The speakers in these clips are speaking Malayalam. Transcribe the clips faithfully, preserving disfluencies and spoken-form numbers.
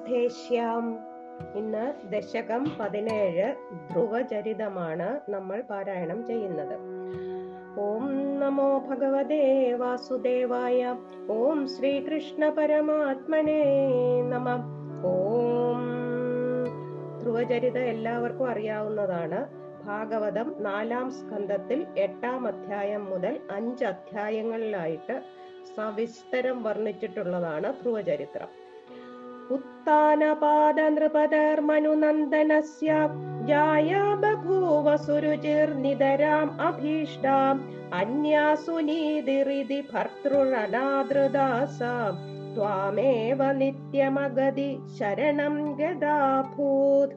പാഠേഷ്യാം. ഇന്ന് ദശകം പതിനേഴ് ധ്രുവചരിതമാണ് നമ്മൾ പാരായണം ചെയ്യുന്നത്. ഓം നമോ ഭഗവതേ വാസുദേവായ. ഓം ശ്രീകൃഷ്ണ പരമാത്മനേ നമഃ. ഓം. ധ്രുവചരിതം എല്ലാവർക്കും അറിയാവുന്നതാണ്. ഭാഗവതം നാലാം സ്കന്ധത്തിൽ എട്ടാം അധ്യായം മുതൽ അഞ്ച് അധ്യായങ്ങളിലായിട്ട് സവിസ്തരം വർണ്ണിച്ചിട്ടുള്ളതാണ് ധ്രുവചരിത്രം. ഉത്താനപാദ നൃപധർമനുനന്ദനസ്യ ജായാ ബഭൂവ സുരുചിർനിധരാം അഭീഷ്ടാം അന്യാസുനീതിരിതി ഭർതൃരനാദൃദാസാം ത്വാമേവ നിത്യമഗതി ശരണം ഗദാഭൂത്.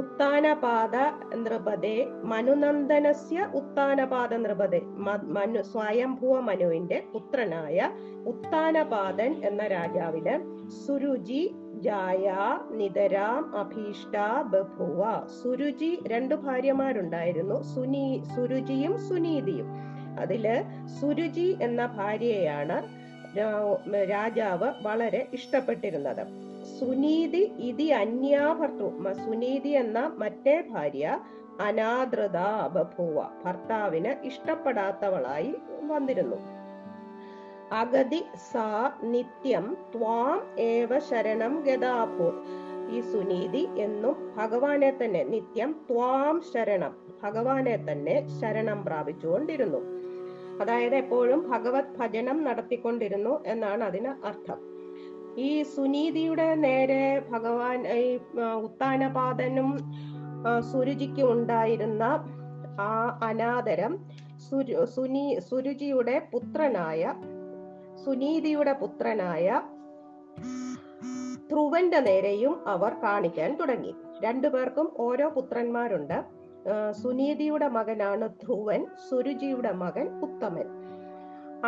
ഉത്താനപാദ നൃപദേ മനുനന്ദനസ്യ ഉത്താനപാദ നൃപദേ മനു സ്വയംഭൂവ മനുവിന്റെ പുത്രനായ ഉത്താനപാദൻ എന്ന രാജാവിന് സുരുചി ജായാ നിധരാം അഭീഷ്ടാ ബഭുവ. സുരുചി രണ്ടു ഭാര്യമാരുണ്ടായിരുന്നു, സുനി സുരുചിയും സുനീതിയും. അതില് സുരുചി എന്ന ഭാര്യയാണ് രാജാവ് വളരെ ഇഷ്ടപ്പെട്ടിരുന്നത്. സുനീതി ഇതി അന്യാഭർത്തു സുനീതി എന്ന മറ്റേ ഭാര്യ അനാദൃത ബഭൂവ ഭർത്താവിന് ഇഷ്ടപ്പെടാത്തവളായി വന്നിരുന്നു. അഗതി സാ നിത്യം ത്വാം ഏവ ശരണം ഗദാഭൂത്. ഈ സുനീതി എന്നും ഭഗവാനെ തന്നെ നിത്യം ത്വാം ശരണം ഭഗവാനെ തന്നെ ശരണം പ്രാപിച്ചുകൊണ്ടിരുന്നു. അതായത് എപ്പോഴും ഭഗവത് ഭജനം നടത്തിക്കൊണ്ടിരുന്നു എന്നാണ് അതിന് അർത്ഥം. ഈ സുനീതിയുടെ നേരെ ഭഗവാൻ ഈ ഉത്താനപാദനും സുരുചിക്കും ഉണ്ടായിരുന്ന ആ അനാദരം സുരു സുനി സുരുചിയുടെ പുത്രനായ സുനീതിയുടെ പുത്രനായ ധ്രുവന്റെ നേരെയും അവർ കാണിക്കാൻ തുടങ്ങി. രണ്ടുപേർക്കും ഓരോ പുത്രന്മാരുണ്ട്. സുനീതിയുടെ മകനാണ് ധ്രുവൻ, സുരുചിയുടെ മകൻ ഉത്തമൻ.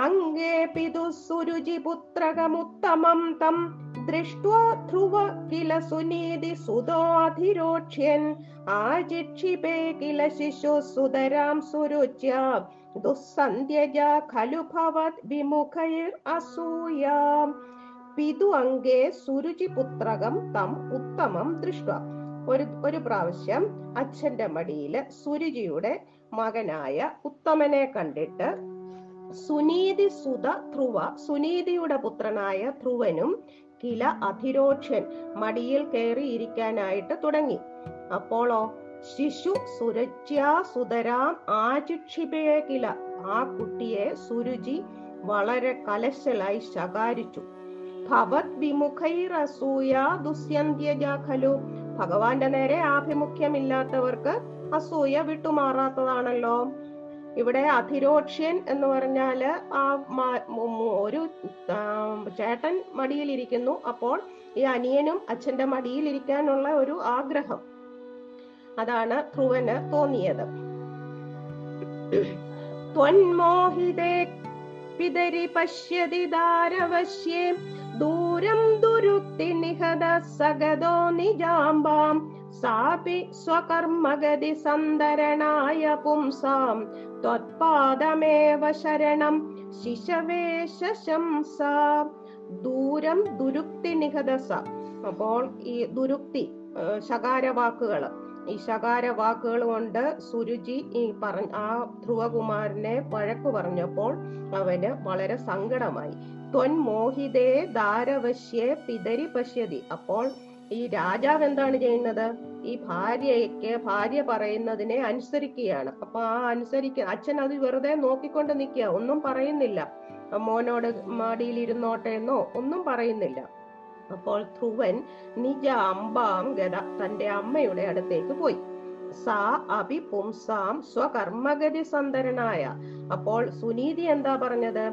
അംഗേ പിതു സുരുചി പുത്രകമുത്തമം തം ദൃഷ്ട്വാ ധ്രുവ കില സുനീതി സുതോധിരോക്ഷ്യൻ ആചിക്ഷിപേ കില ശിശു സുതരാം സുരുച്യാ ദുസ്സന്ധ്യജാ ഖലു ഭവത് വിമുഖൈർ അസൂയാം. പിതു അംഗേ സുരുചി പുത്രകം തം ഉത്തമം ദൃഷ്ട്വാ. ഒരു ഒരു പ്രാവശ്യം അച്ഛന്റെ മടിയില് സുരുചിയുടെ മകനായ ഉത്തമനെ കണ്ടിട്ട് സുനീതി സുത ധ്രുവ സുനീതിയുടെ പുത്രനായ ധ്രുവനും കില അധിരോക്ഷൻ മടിയിൽ കയറിയിരിക്കാനായിട്ട് തുടങ്ങി. അപ്പോളോ ശിശു സുരച്യാ സുതരാം ആചിക്ഷിപേ കില. ആ കുട്ടിയെ സുരുചി വളരെ കലശലായി ശകാരിച്ചു. ഭവത് വിമുഖൈർ അസൂയ ദുസ്യന്ത്യജാഖലു. ഭഗവാന്റെ നേരെ ആഭിമുഖ്യമില്ലാത്തവർക്ക് അസൂയ വിട്ടുമാറാത്തതാണല്ലോ. ഇവിടെ അധിരോക്ഷ്യൻ എന്ന് പറഞ്ഞാല് ആ ഒരു ചേട്ടൻ മടിയിലിരിക്കുന്നു, അപ്പോൾ ഈ അനിയനും അച്ഛന്റെ മടിയിലിരിക്കാനുള്ള ഒരു ആഗ്രഹം അതാണ് ധ്രുവന് തോന്നിയത്. ത്വന്മോഹിതേ പിതരി പശ്യതി ദാരവശ്യേ ദൂരം ദുരുക്തി നിഹത സഗതോ നിജാംബാം സാപി സ്വകർമ്മഗതി സന്ധരണായ പുംസാം ത്വത്പാദമേവ ശരണം ശിശവേ ശംസാം. ദൂരം ദുരുക്തി നിഹതസ. അപ്പോൾ ഈ ദുരുക്തി ശകാരവാക്കുകൾ ഈ ശകാരവാക്കുകൾ കൊണ്ട് സുരുചി ഈ പറഞ്ഞ ആ ധ്രുവകുമാരനെ വഴക്കു പറഞ്ഞപ്പോൾ അവന് വളരെ സങ്കടമായി. ത്വന്മോഹിതേ ദാരവശ്യേ പിതരി പശ്യതി. അപ്പോൾ ഈ രാജാവ് എന്താണ് ചെയ്യുന്നത്? ഈ ഭാര്യയ്ക്ക് ഭാര്യ പറയുന്നതിനെ അനുസരിക്കുകയാണ്. അപ്പൊ ആ അനുസരിക്ക അച്ഛൻ അത് വെറുതെ നോക്കിക്കൊണ്ട് നിൽക്കുക, ഒന്നും പറയുന്നില്ല. മോനോട് മടിയിൽ ഇരുന്നോട്ടെ എന്നോ ഒന്നും പറയുന്നില്ല. അപ്പോൾ ധ്രുവൻ നിജ അമ്പാം ഗത തന്റെ അമ്മയുടെ അടുത്തേക്ക് പോയി. സാ അഭി പുംസാം സ്വകർമ്മഗതി സന്ധരണായ. അപ്പോൾ സുനീതി എന്താ പറഞ്ഞത്?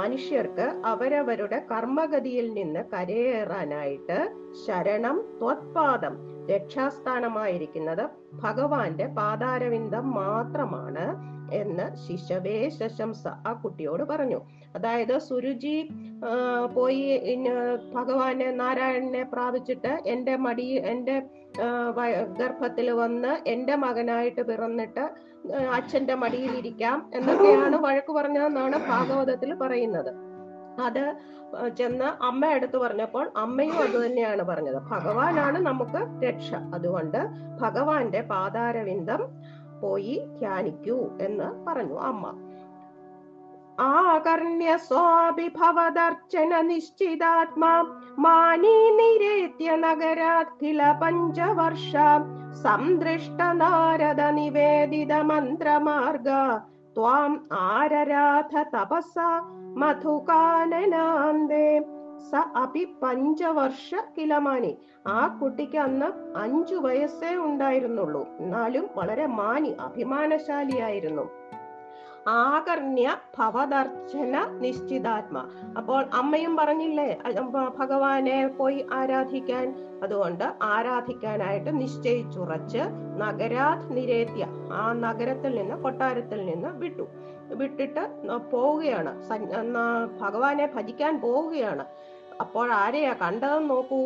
മനുഷ്യർക്ക് അവരവരുടെ കർമ്മഗതിയിൽ നിന്ന് കരയേറാനായിട്ട് ശരണം ത്വത്പാദം രക്ഷാസ്ഥാനമായിരിക്കുന്നത് ഭഗവാന്റെ പാദാരവിന്ദം മാത്രമാണ് എന്ന് ശിശവേ ശശംസ ആ കുട്ടിയോട് പറഞ്ഞു. അതായത് സുരുചി പോയി ഭഗവാനെ നാരായണനെ പ്രാപിച്ചിട്ട് എൻ്റെ മടി എൻ്റെ ഗർഭത്തിൽ വന്ന് എൻ്റെ മകനായിട്ട് പിറന്നിട്ട് അച്ഛന്റെ മടിയിലിരിക്കാം എന്നൊക്കെയാണ് വഴക്ക് പറഞ്ഞതെന്നാണ് ഭാഗവതത്തിൽ പറയുന്നത്. അത് ചെന്ന് അമ്മ അടുത്ത് പറഞ്ഞപ്പോൾ അമ്മയും അത് തന്നെയാണ് പറഞ്ഞത്. ഭഗവാനാണ് നമുക്ക് രക്ഷ, അതുകൊണ്ട് ഭഗവാന്റെ പാതാരവിന്ദം പോയി ധ്യാനിക്കൂ എന്ന് പറഞ്ഞു അമ്മ. ആകർണ്യ സ്വാഭിഭവദർശന നിശ്ചിതാത്മാ മാനി നിരേത്യ നഗരാത് കില പഞ്ചവർഷ സംദൃഷ്ട നാരദ നിവേദിത മന്ത്രമാർഗ ത്വാം ആരാധ തപസ മധുകാനനാന്തേ സ അപി പഞ്ചവർഷ കിലമാനി. ആ കുട്ടിക്ക് അന്ന് അഞ്ചു വയസ്സേ ഉണ്ടായിരുന്നുള്ളൂ, എന്നാലും വളരെ മാനി അഭിമാനശാലിയായിരുന്നു. ആകർണ്യ ഭവദർശന നിശ്ചിതാത്മ. അപ്പോൾ അമ്മയും പറഞ്ഞില്ലേ ഭഗവാനെ പോയി ആരാധിക്കാൻ, അതുകൊണ്ട് ആരാധിക്കാനായിട്ട് നിശ്ചയിച്ചുറച്ച് നഗരാത് നിരേത്യ, ആ നഗരത്തിൽ നിന്ന് കൊട്ടാരത്തിൽ നിന്ന് വിട്ടു വിട്ടിട്ട് പോവുകയാണ്, ഭഗവാനെ ഭജിക്കാൻ പോവുകയാണ്. അപ്പോൾ ആരെയാ കണ്ടതെന്ന് നോക്കൂ,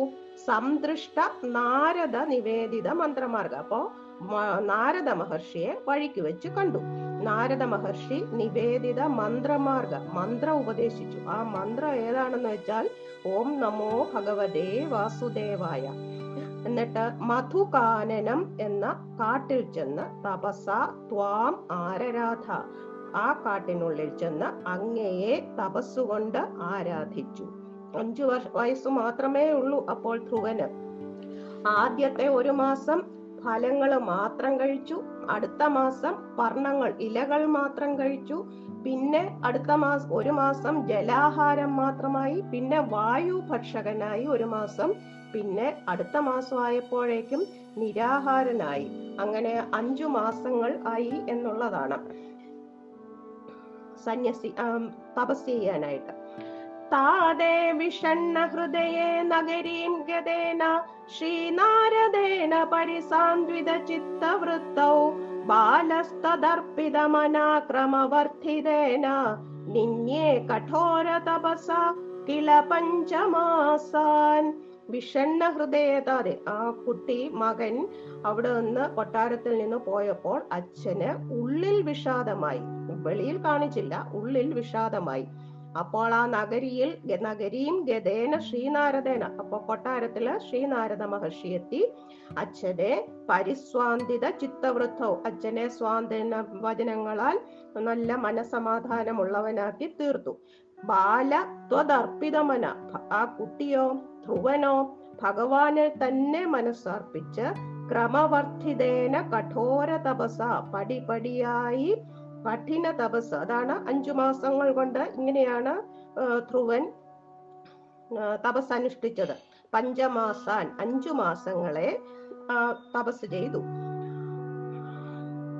സംതൃഷ്ട നാരദ നിവേദിത മന്ത്രമാർഗം. അപ്പോ നാരദ മഹർഷിയെ വഴിക്ക് വെച്ച് കണ്ടു. നാരദ മഹർഷി നിവേദിത മന്ത്രമാർഗ മന്ത്രം ഉപദേശിച്ചു. ആ മന്ത്രം ഏതാണെന്ന് വെച്ചാൽ ഓം നമോ ഭഗവതേ വാസുദേവായ. എന്നിട്ട് മധുകാനനം എന്ന കാട്ടിൽ ചെന്ന് തപസ ത്വാം ആരാധ, ആ കാട്ടിനുള്ളിൽ ചെന്ന് അങ്ങയെ തപസ്സുകൊണ്ട് ആരാധിച്ചു. അഞ്ചു വർഷ വയസ്സു മാത്രമേ ഉള്ളൂ അപ്പോൾ ധ്രുവന്. ആദ്യത്തെ ഒരു മാസം ഫലങ്ങൾ മാത്രം കഴിച്ചു, അടുത്ത മാസം പർണങ്ങൾ ഇലകൾ മാത്രം കഴിച്ചു, പിന്നെ അടുത്ത മാസം ഒരു മാസം ജലാഹാരം മാത്രമായി, പിന്നെ വായു ഭക്ഷകനായി ഒരു മാസം, പിന്നെ അടുത്ത മാസം ആയപ്പോഴേക്കും നിരാഹാരനായി. അങ്ങനെ അഞ്ചു മാസങ്ങൾ ആയി എന്നുള്ളതാണ് സന്യസി തപസ് ചെയ്യാനായിട്ട്. താദേ വിഷണ്ണ ഹൃദയേ നഗരീം ഗദേന ശ്രീനാരദേന പരിസാന്ദ്വിത ചിത്തവൃത്തൗ ബാലസ്തദർപ്പിതമനാക്രമവർദ്ധിതേന നിന്യേ കഠോര തപസ കില പഞ്ചമാസാൻ. വിഷണ്ണ ഹൃദയതാതെ, ആ കുട്ടി മകൻ അവിടെ നിന്ന് കൊട്ടാരത്തിൽ നിന്ന് പോയപ്പോൾ അച്ഛന് ഉള്ളിൽ വിഷാദമായി, വെളിയിൽ കാണിച്ചില്ല, ഉള്ളിൽ വിഷാദമായി. അപ്പോൾ ആ നഗരിയിൽ നഗരീം ഗദേന ശ്രീനാരദേന, അപ്പൊ കൊട്ടാരത്തില് ശ്രീനാരദ മഹർഷി എത്തി അച്ഛനെ പരിസ്വാന്തിത ചിത്തവൃത്തവും, അച്ഛനെ സ്വാന്തന വചനങ്ങളാൽ നല്ല മനസമാധാനമുള്ളവനാക്കി തീർത്തു. ബാല ത്വദർപ്പിതമന, ആ കുട്ടിയോ ധ്രുവനോ ഭഗവാനെ തന്നെ മനസ്സർപ്പിച്ച് ക്രമവർദ്ധിതേന കഠോര തപസ, പടിപടിയായി കഠിന തപസ്. അതാണ് അഞ്ചു മാസങ്ങൾ കൊണ്ട് ഇങ്ങനെയാണ് ധ്രുവൻ തപസ് അനുഷ്ഠിച്ചത്. പഞ്ചമാസാൻ, അഞ്ചു മാസങ്ങളെ തപസ് ചെയ്തു.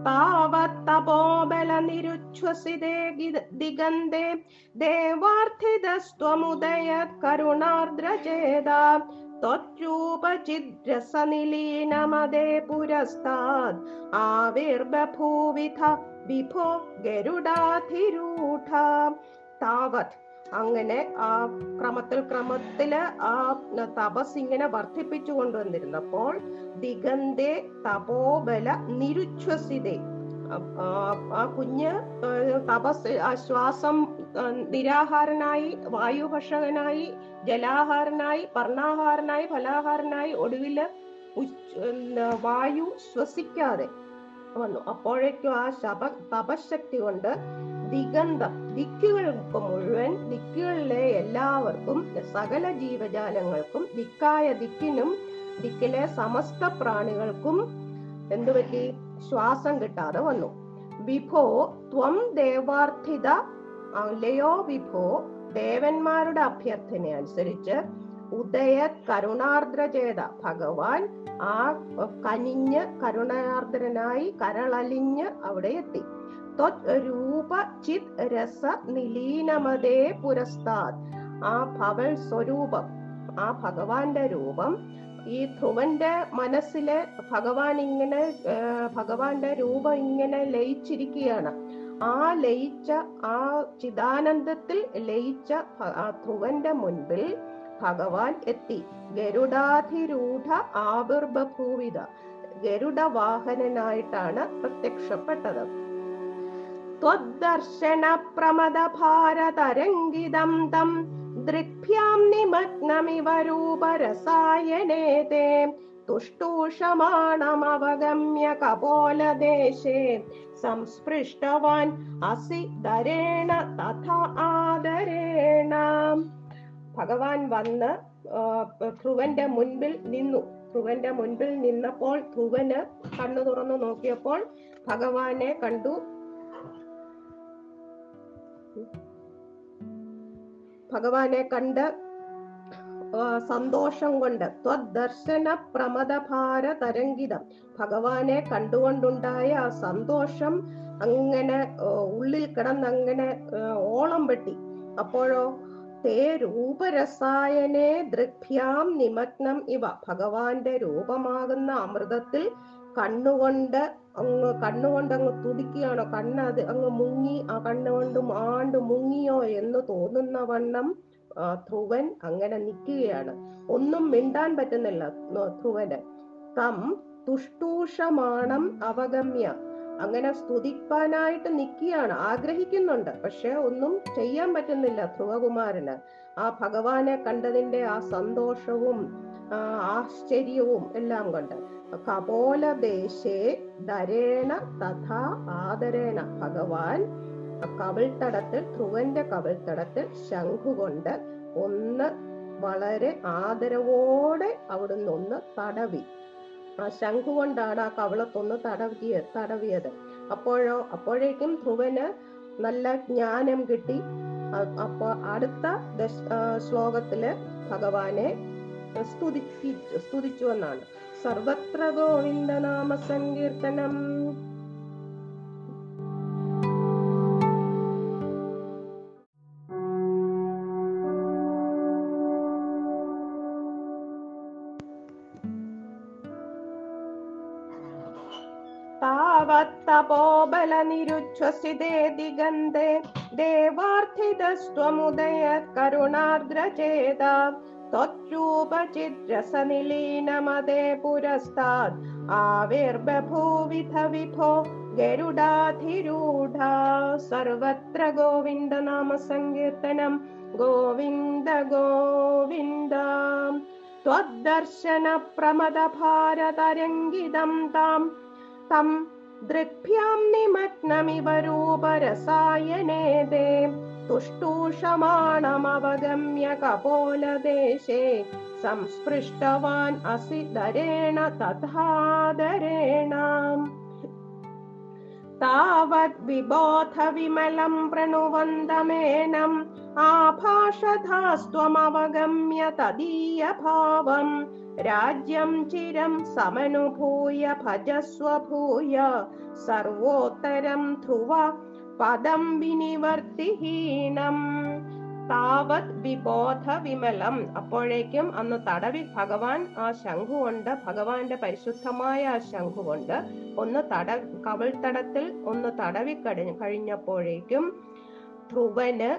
താവത് തപോബല നിരുച്ഛ്വസിതേ ദിഗന്ധേ ദേവാർത്ഥിതസ്ത്വമുദയത് കരുണാർദ്രചേതാ ീനമദേ പുരസ്താദ് ആവിർബഭൂവിധ വിഭോ ഗരുഡാധിരൂഢ. താവത്, അങ്ങനെ ആ ക്രമത്തിൽ ക്രമത്തില് ആ തപസ് ഇങ്ങനെ വർദ്ധിപ്പിച്ചു കൊണ്ടുവന്നിരുന്നപ്പോൾ ദിഗന്ധേ തപോബല നിരുച്ഛ്വസിതേ, ആ കുഞ്ഞ് തപസ് ശ്വാസം നിരാഹാരനായി, വായുഭക്ഷകനായി, ജലാഹാരനായി, പർണാഹാരനായി, ഫലാഹാരനായി, ഒടുവില് വായു ശ്വസിക്കാതെ വന്നു. അപ്പോഴേക്കും ആ ശപ തപശക്തി കൊണ്ട് ദിഗന്ധം ദിക്കുകൾക്ക് മുഴുവൻ, ദിക്കുകളിലെ എല്ലാവർക്കും, സകല ജീവജാലങ്ങൾക്കും, ദിക്കായ ദിക്കിനും ദിക്കിലെ സമസ്ത പ്രാണികൾക്കും എന്തുപറ്റി, ശ്വാസം കിട്ടാതെ വന്നു. വിഭോ ത്വം ദേവാർത്ഥിത ലയോ വിഭോ, ദേവന്മാരുടെ അഭ്യർത്ഥന അനുസരിച്ച് ഉദയ കരുണാർദ്രചേത, ഭഗവാൻ ആ കനിഞ്ഞ് കരുണാർദ്രനായി കരളലിഞ്ഞ് അവിടെ എത്തി. ത്വരൂപ ചിത് രസ നിലീനമതേ പുരസ്താദ്, ആ ഭവൽ സ്വരൂപം, ആ ഭഗവാന്റെ രൂപം, ഈ ധ്രുവന്റെ മനസ്സിലെ ഭഗവാൻ ഇങ്ങനെ ഭഗവാന്റെ രൂപം ഇങ്ങനെ ലയിച്ചിരിക്കുകയാണ്. ആ ലയിച്ച ആ ചിദാനന്ദത്തിൽ ലയിച്ച ധ്രുവന്റെ മുൻപിൽ ഭഗവാൻ എത്തി. ഗരുഡാധിരൂഢ ആവിർബഭൂവിത, ഗരുഡ വാഹനനായിട്ടാണ് പ്രത്യക്ഷപ്പെട്ടത്. ദർശന പ്രമദ ഭാരതരംഗിതം തം ദൃഗ്ഭ്യാം നിമഗ്നമിവ രൂപരസായനേ തേ തുഷ്ടൂഷമാണം അവഗമ്യ കപോലദേശേ സംസ്പൃഷ്ടവാൻ അസി ദരേണ തഥാ ആദരേണ. ഭഗവാൻ വന്ന് ധ്രുവന്റെ മുൻപിൽ നിന്നു. ധ്രുവന്റെ മുൻപിൽ നിന്നപ്പോൾ ധ്രുവന് കണ്ണു തുറന്നു നോക്കിയപ്പോൾ ഭഗവാനെ കണ്ടു. ഭഗവാനെ കണ്ട് സന്തോഷം കൊണ്ട് ത്വദർശന പ്രമദ ഭാരതരംഗിതം, ഭഗവാനെ കണ്ടുകൊണ്ടുണ്ടായ ആ സന്തോഷം അങ്ങനെ ഉള്ളിൽ കിടന്നങ്ങനെ ഓളം വെട്ടി. അപ്പോഴോ തേ രൂപരസായനെ ദൃഗ്ഭ്യാം നിമഗ്നം ഇവ, ഭഗവാന്റെ രൂപമാകുന്ന അമൃതത്തിൽ കണ്ണുകൊണ്ട് അങ്ങ് കണ്ണുകൊണ്ട് അങ്ങ് തുടിക്കുകയാണോ, കണ്ണ് അത് അങ്ങ് മുങ്ങി, ആ കണ്ണുകൊണ്ട് ആണ്ട് മുങ്ങിയോ എന്ന് തോന്നുന്ന വണ്ണം ധ്രുവൻ അങ്ങനെ നിൽക്കുകയാണ്. ഒന്നും മിണ്ടാൻ പറ്റുന്നില്ല ധ്രുവന്. തം തുഷ്ടൂഷമാണം അവഗമ്യ, അങ്ങനെ സ്തുതിപ്പാനായിട്ട് നിൽക്കുകയാണ്, ആഗ്രഹിക്കുന്നുണ്ട്, പക്ഷെ ഒന്നും ചെയ്യാൻ പറ്റുന്നില്ല ധ്രുവകുമാരന്. ആ ഭഗവാനെ കണ്ടതിന്റെ ആ സന്തോഷവും ആശ്ചര്യവും എല്ലാം കൊണ്ട് കപോലദേശേ ദരേണ തഥാ ആദരേണ, ഭഗവാൻ കവിൾത്തടത്തിൽ, ധ്രുവന്റെ കവിൾത്തടത്തിൽ ശംഖുകൊണ്ട് ഒന്ന് വളരെ ആദരവോടെ അവിടുന്ന് ഒന്ന് തടവി. ആ ശംഖുകൊണ്ടാണ് ആ കവളത്തൊന്ന് തടവിയ തടവിയത് അപ്പോഴോ അപ്പോഴേക്കും ധ്രുവന് നല്ല ജ്ഞാനം കിട്ടി. അപ്പൊ അടുത്ത ദശ ശ്ലോകത്തില് ഭഗവാനെ സ്തുതിപ്പി സ്തുതിച്ചു എന്നാണ്. സർവത്ര ഗോവിന്ദ നാമ സങ്കീർത്തനം. ോബലനിരുച്ഛസിഗന്ധേ ദേവാർത്ഥിതസ്ത്വമുദയ കരുണാർദ്രചേത ത്വച്ഛൂപചിദ്രസനിലീനമദേ പുരസ്താദ് ആവിർബഭൂവിധ വിഭോ ഗരുഡാധിരൂഢ. സർവത്ര ഗോവിന്ദ നാമ സങ്കീർത്തനം. ഗോവിന്ദ ഗോവിന്ദ. ത്വദ്ദർശന പ്രമദ ഭാരതരംഗിതം താം തം ദൃഗ്ഭ്യാം നിമഗ്നമിവ രൂപരസായനേ തേ തുഷ്ടൂഷമാണമവഗമ്യ കപോലദേശേ സംസ്പൃഷ്ടവാൻ അസി ദരേണ തഥാദരേണ. താവത് വിബോധ വിമലം പ്രണുവന്ദമേനം ആഭാഷധാസ്ത്വമവഗമ്യ തദീയ ഭാവം രാജ്യം ചിരം സമനുഭൂയ ഭജസ്വഭൂയ സർവോത്തരം ധ്രുവ പദം വിനിവർത്തിഹീനം. താവത് വിബോധ വിമലം, അപ്പോഴേക്കും അന്ന് തടവി ഭഗവാൻ ആ ശംഖുകൊണ്ട്, ഭഗവാന്റെ പരിശുദ്ധമായ ആ ശംഖുകൊണ്ട് ഒന്ന് തട കവിൾത്തടത്തിൽ ഒന്ന് തടവി കഴിഞ്ഞ കഴിഞ്ഞപ്പോഴേക്കും ധ്രുവന്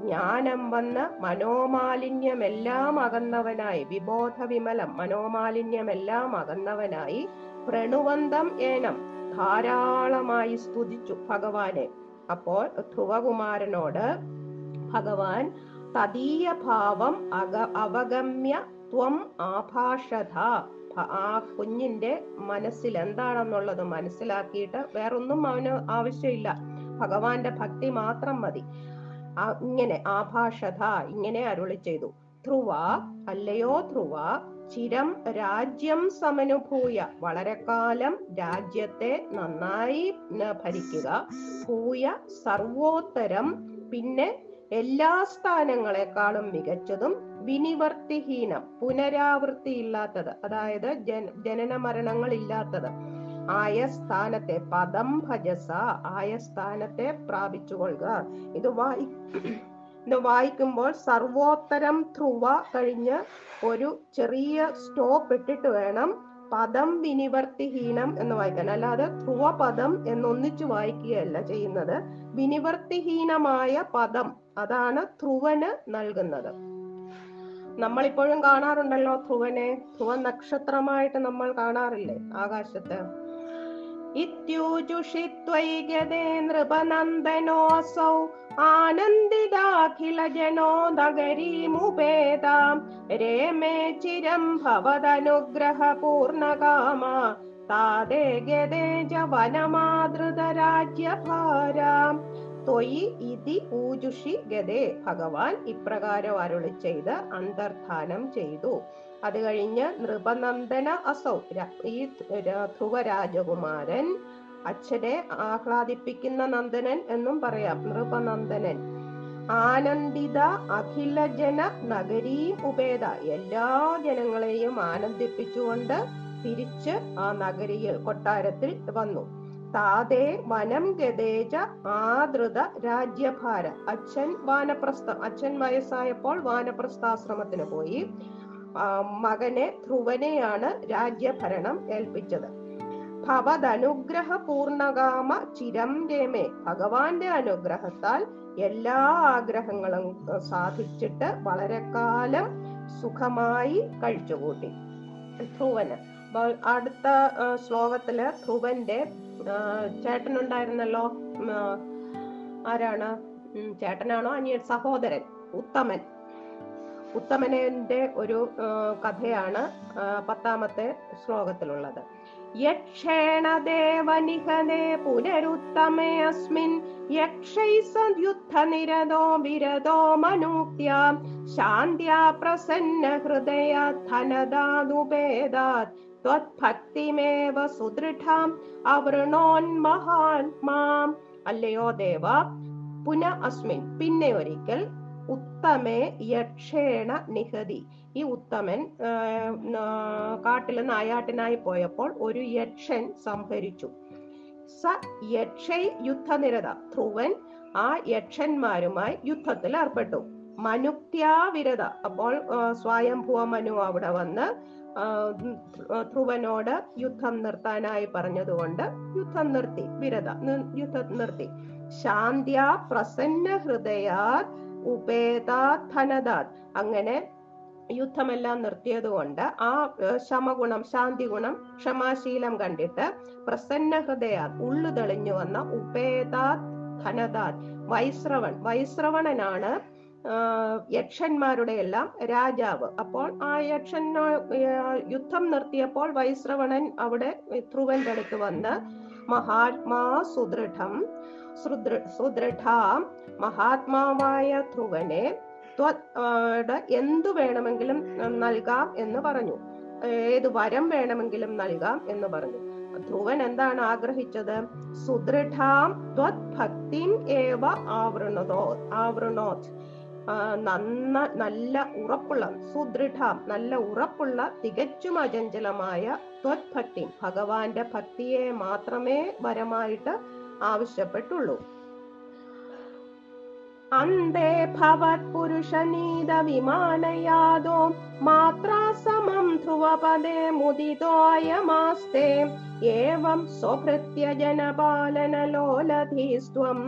ജ്ഞാനം വന്ന് മനോമാലിന്യമെല്ലാം അകന്നവനായി, വിബോധ വിമലം മനോമാലിന്യമെല്ലാം അകന്നവനായി പ്രണുവന്തം ഏനം ധാരാളമായി സ്തുതിച്ചു ഭഗവാനെ. അപ്പോൾ ധ്രുവകുമാരനോട് ഭഗവാൻ തദീയ ഭാവം അക അവഗമ്യ ത്വം ആഭാഷധ, ആ കുഞ്ഞിന്റെ മനസ്സിൽ എന്താണെന്നുള്ളത് മനസ്സിലാക്കിയിട്ട് വേറൊന്നും അവന് ആവശ്യമില്ല, ഭഗവാന്റെ ഭക്തി മാത്രം മതി. ഇങ്ങനെ ആഭാഷധ ഇങ്ങനെ അരുളി ചെയ്തു. ധ്രുവ അല്ലയോ ധ്രുവ, ചിരം രാജ്യം സമനുഭൂയ വളരെ കാലം രാജ്യത്തെ നന്നായി ഭരിക്കുക, ഭൂയ സർവോത്തരം പിന്നെ എല്ലാ സ്ഥാനങ്ങളെക്കാളും മികച്ചതും വിനിവർത്തിഹീനം പുനരാവൃത്തി ഇല്ലാത്തത്, അതായത് ജന ജനന മരണങ്ങൾ ഇല്ലാത്തത് ആയ സ്ഥാനത്തെ പദം ഭജസ ആയ സ്ഥാനത്തെ പ്രാപിച്ചുകൊള്ളുക. ഇത് വായി ഇത് വായിക്കുമ്പോൾ സർവോത്തരം ധ്രുവ കഴിഞ്ഞ് ഒരു ചെറിയ സ്റ്റോപ്പ് ഇട്ടിട്ട് വേണം പദം വിനിവർത്തിഹീനം എന്ന് വായിക്കാൻ, അല്ലാതെ ധ്രുവ പദം എന്നൊന്നിച്ചു വായിക്കുകയല്ല ചെയ്യുന്നത്. വിനിവർത്തിഹീനമായ പദം അതാണ് ധ്രുവന് നൽകുന്നത്. നമ്മളിപ്പോഴും കാണാറുണ്ടല്ലോ ധ്രുവനെ, ധ്രുവ നക്ഷത്രമായിട്ട് നമ്മൾ കാണാറില്ലേ ആകാശത്ത്. ിത്യൂജുഷിത്വൈകൃപനന്ദനോസൗ ആനന്ദിതാഖിലജനോ നഗരീമുപേതാം രേമേ ചിരം ഭവദനുഗ്രഹപൂർണകാമ താദേ ഗദേജ വനമാതൃതരാജ്യഭാരാം. ത്വയി ഇതി ഊജുഷി ഗദേ, ഭഗവാൻ ഇപ്രകാരം അരുളി ചെയ്ത് അന്തർധാനം ചെയ്തു. അത് കഴിഞ്ഞ് നൃപനന്ദന അസൗ, ഈ ധ്രുവരാജകുമാരൻ, അച്ഛനെ ആഹ്ലാദിപ്പിക്കുന്ന നന്ദനൻ എന്നും പറയാം, നൃപനന്ദനൻ. ആനന്ദിത അഖില ജന നഗരീ ഉപേത, എല്ലാ ജനങ്ങളെയും ആനന്ദിപ്പിച്ചുകൊണ്ട് തിരിച്ച് ആ നഗരിയിൽ കൊട്ടാരത്തിൽ വന്നു. താതേ വനം ഗതേജ ആദൃത രാജ്യഭാര, അച്ഛൻ വാനപ്രസ്ഥ അച്ഛൻ വയസ്സായപ്പോൾ വാനപ്രസ്ഥാശ്രമത്തിന് പോയി. മകനെ ധ്രുവനെയാണ് രാജ്യഭരണം ഏൽപ്പിച്ചത്. ഭവദനുഗ്രഹ പൂർണകാമ ചിരം രേമേ, ഭഗവാന്റെ അനുഗ്രഹത്താൽ എല്ലാ ആഗ്രഹങ്ങളും സാധിച്ചിട്ട് വളരെ കാലം സുഖമായി കഴിച്ചുകൂട്ടി ധ്രുവന്. അടുത്ത ശ്ലോകത്തില് ധ്രുവന്റെ ചേട്ടനുണ്ടായിരുന്നല്ലോ, ആരാണ് ചേട്ടനാണോ അനിയൻ, സഹോദരൻ ഉത്തമൻ, ഉത്തമനന്റെ ഒരു കഥയാണ് പത്താമത്തെ ശ്ലോകത്തിലുള്ളത്. യക്ഷേണദേവനിഹനേ പുനരുത്തമേസ്മിൻ യക്ഷൈസദ്യുദ്ധനിരതോ വിരതോ മനുക്ത്യാം ശാന്ത്യാ പ്രസന്ന ഹൃദയാ ധനദാനുപേദാത് ത്വദ്ഭക്തിമേവ സുദൃഢാം അവൃണോന്മഹാത്മാം. അല്ലയോ ദേവ, പുന അസ്മിൻ, പിന്നെ ഒരിക്കൽ, ഉത്തമേ യക്ഷേണ നിഹതി, ഈ ഉത്തമൻ കാട്ടിൽ നായാട്ടിനായി പോയപ്പോൾ ഒരു യക്ഷൻ സംഹരിച്ചു. സ യക്ഷൈ യുദ്ധനിരത, ധ്രുവൻ ആ യക്ഷന്മാരുമായി യുദ്ധത്തിൽ ഏർപ്പെട്ടു. മനുക്ത്യാ വിരത, അപ്പോൾ സ്വയംഭുവ മനു അവിടെ വന്ന് ധ്രുവനോട് യുദ്ധം നിർത്താനായി പറഞ്ഞതുകൊണ്ട് യുദ്ധം നിർത്തി, വിരത യുദ്ധം നിർത്തി. ശാന്ത്യാ പ്രസന്ന ഹൃദയാ ഉപേതാത് ധനദാത്, അങ്ങനെ യുദ്ധമെല്ലാം നിർത്തിയതുകൊണ്ട് ആ ശമഗുണം ശാന്തി ഗുണം ക്ഷമാശീലം കണ്ടിട്ട് പ്രസന്ന ഹൃദയാത് ഉള്ളു തെളിഞ്ഞു വന്ന ഉപേതാത് ധനദാത് വൈശ്രവൺ, വൈശ്രവണനാണ് യക്ഷന്മാരുടെ എല്ലാം രാജാവ്. അപ്പോൾ ആ യക്ഷനോ യുദ്ധം നിർത്തിയപ്പോൾ വൈശ്രവണൻ അവിടെ ധ്രുവന്റെ അടുത്ത് വന്ന് മഹാത്മാ സുദൃഢം സുദൃഢാം മഹാത്മാവായ ധ്രുവനെ എന്തു വേണമെങ്കിലും നൽകാം എന്ന് പറഞ്ഞു, ഏത് വരം വേണമെങ്കിലും നൽകാം എന്ന് പറഞ്ഞു. ധ്രുവൻ എന്താണ് ആഗ്രഹിച്ചത്? സുദൃഢാം ത്വത് ഭക്തിം ഏവ ആവൃണതോ ആവൃണോത്, നന്ന നല്ല ഉറപ്പുള്ള, സുദൃഢാം നല്ല ഉറപ്പുള്ള, തികച്ചും അചഞ്ചലമായ ത്വത് ഭക്തി, ഭഗവാന്റെ ഭക്തിയെ മാത്രമേ വരമായിട്ട് ആവശ്യപ്പെട്ടുള്ളൂ. അന്തേ ഭവത് പുരുഷനീത വിമാനയാദോ മാത്രാ സമം ധ്രുവപദേ മുദിതോയമാസ്തേ ഏവം സ്വഭൃത്യ ജനപാലനലോലധീസ്ത്വം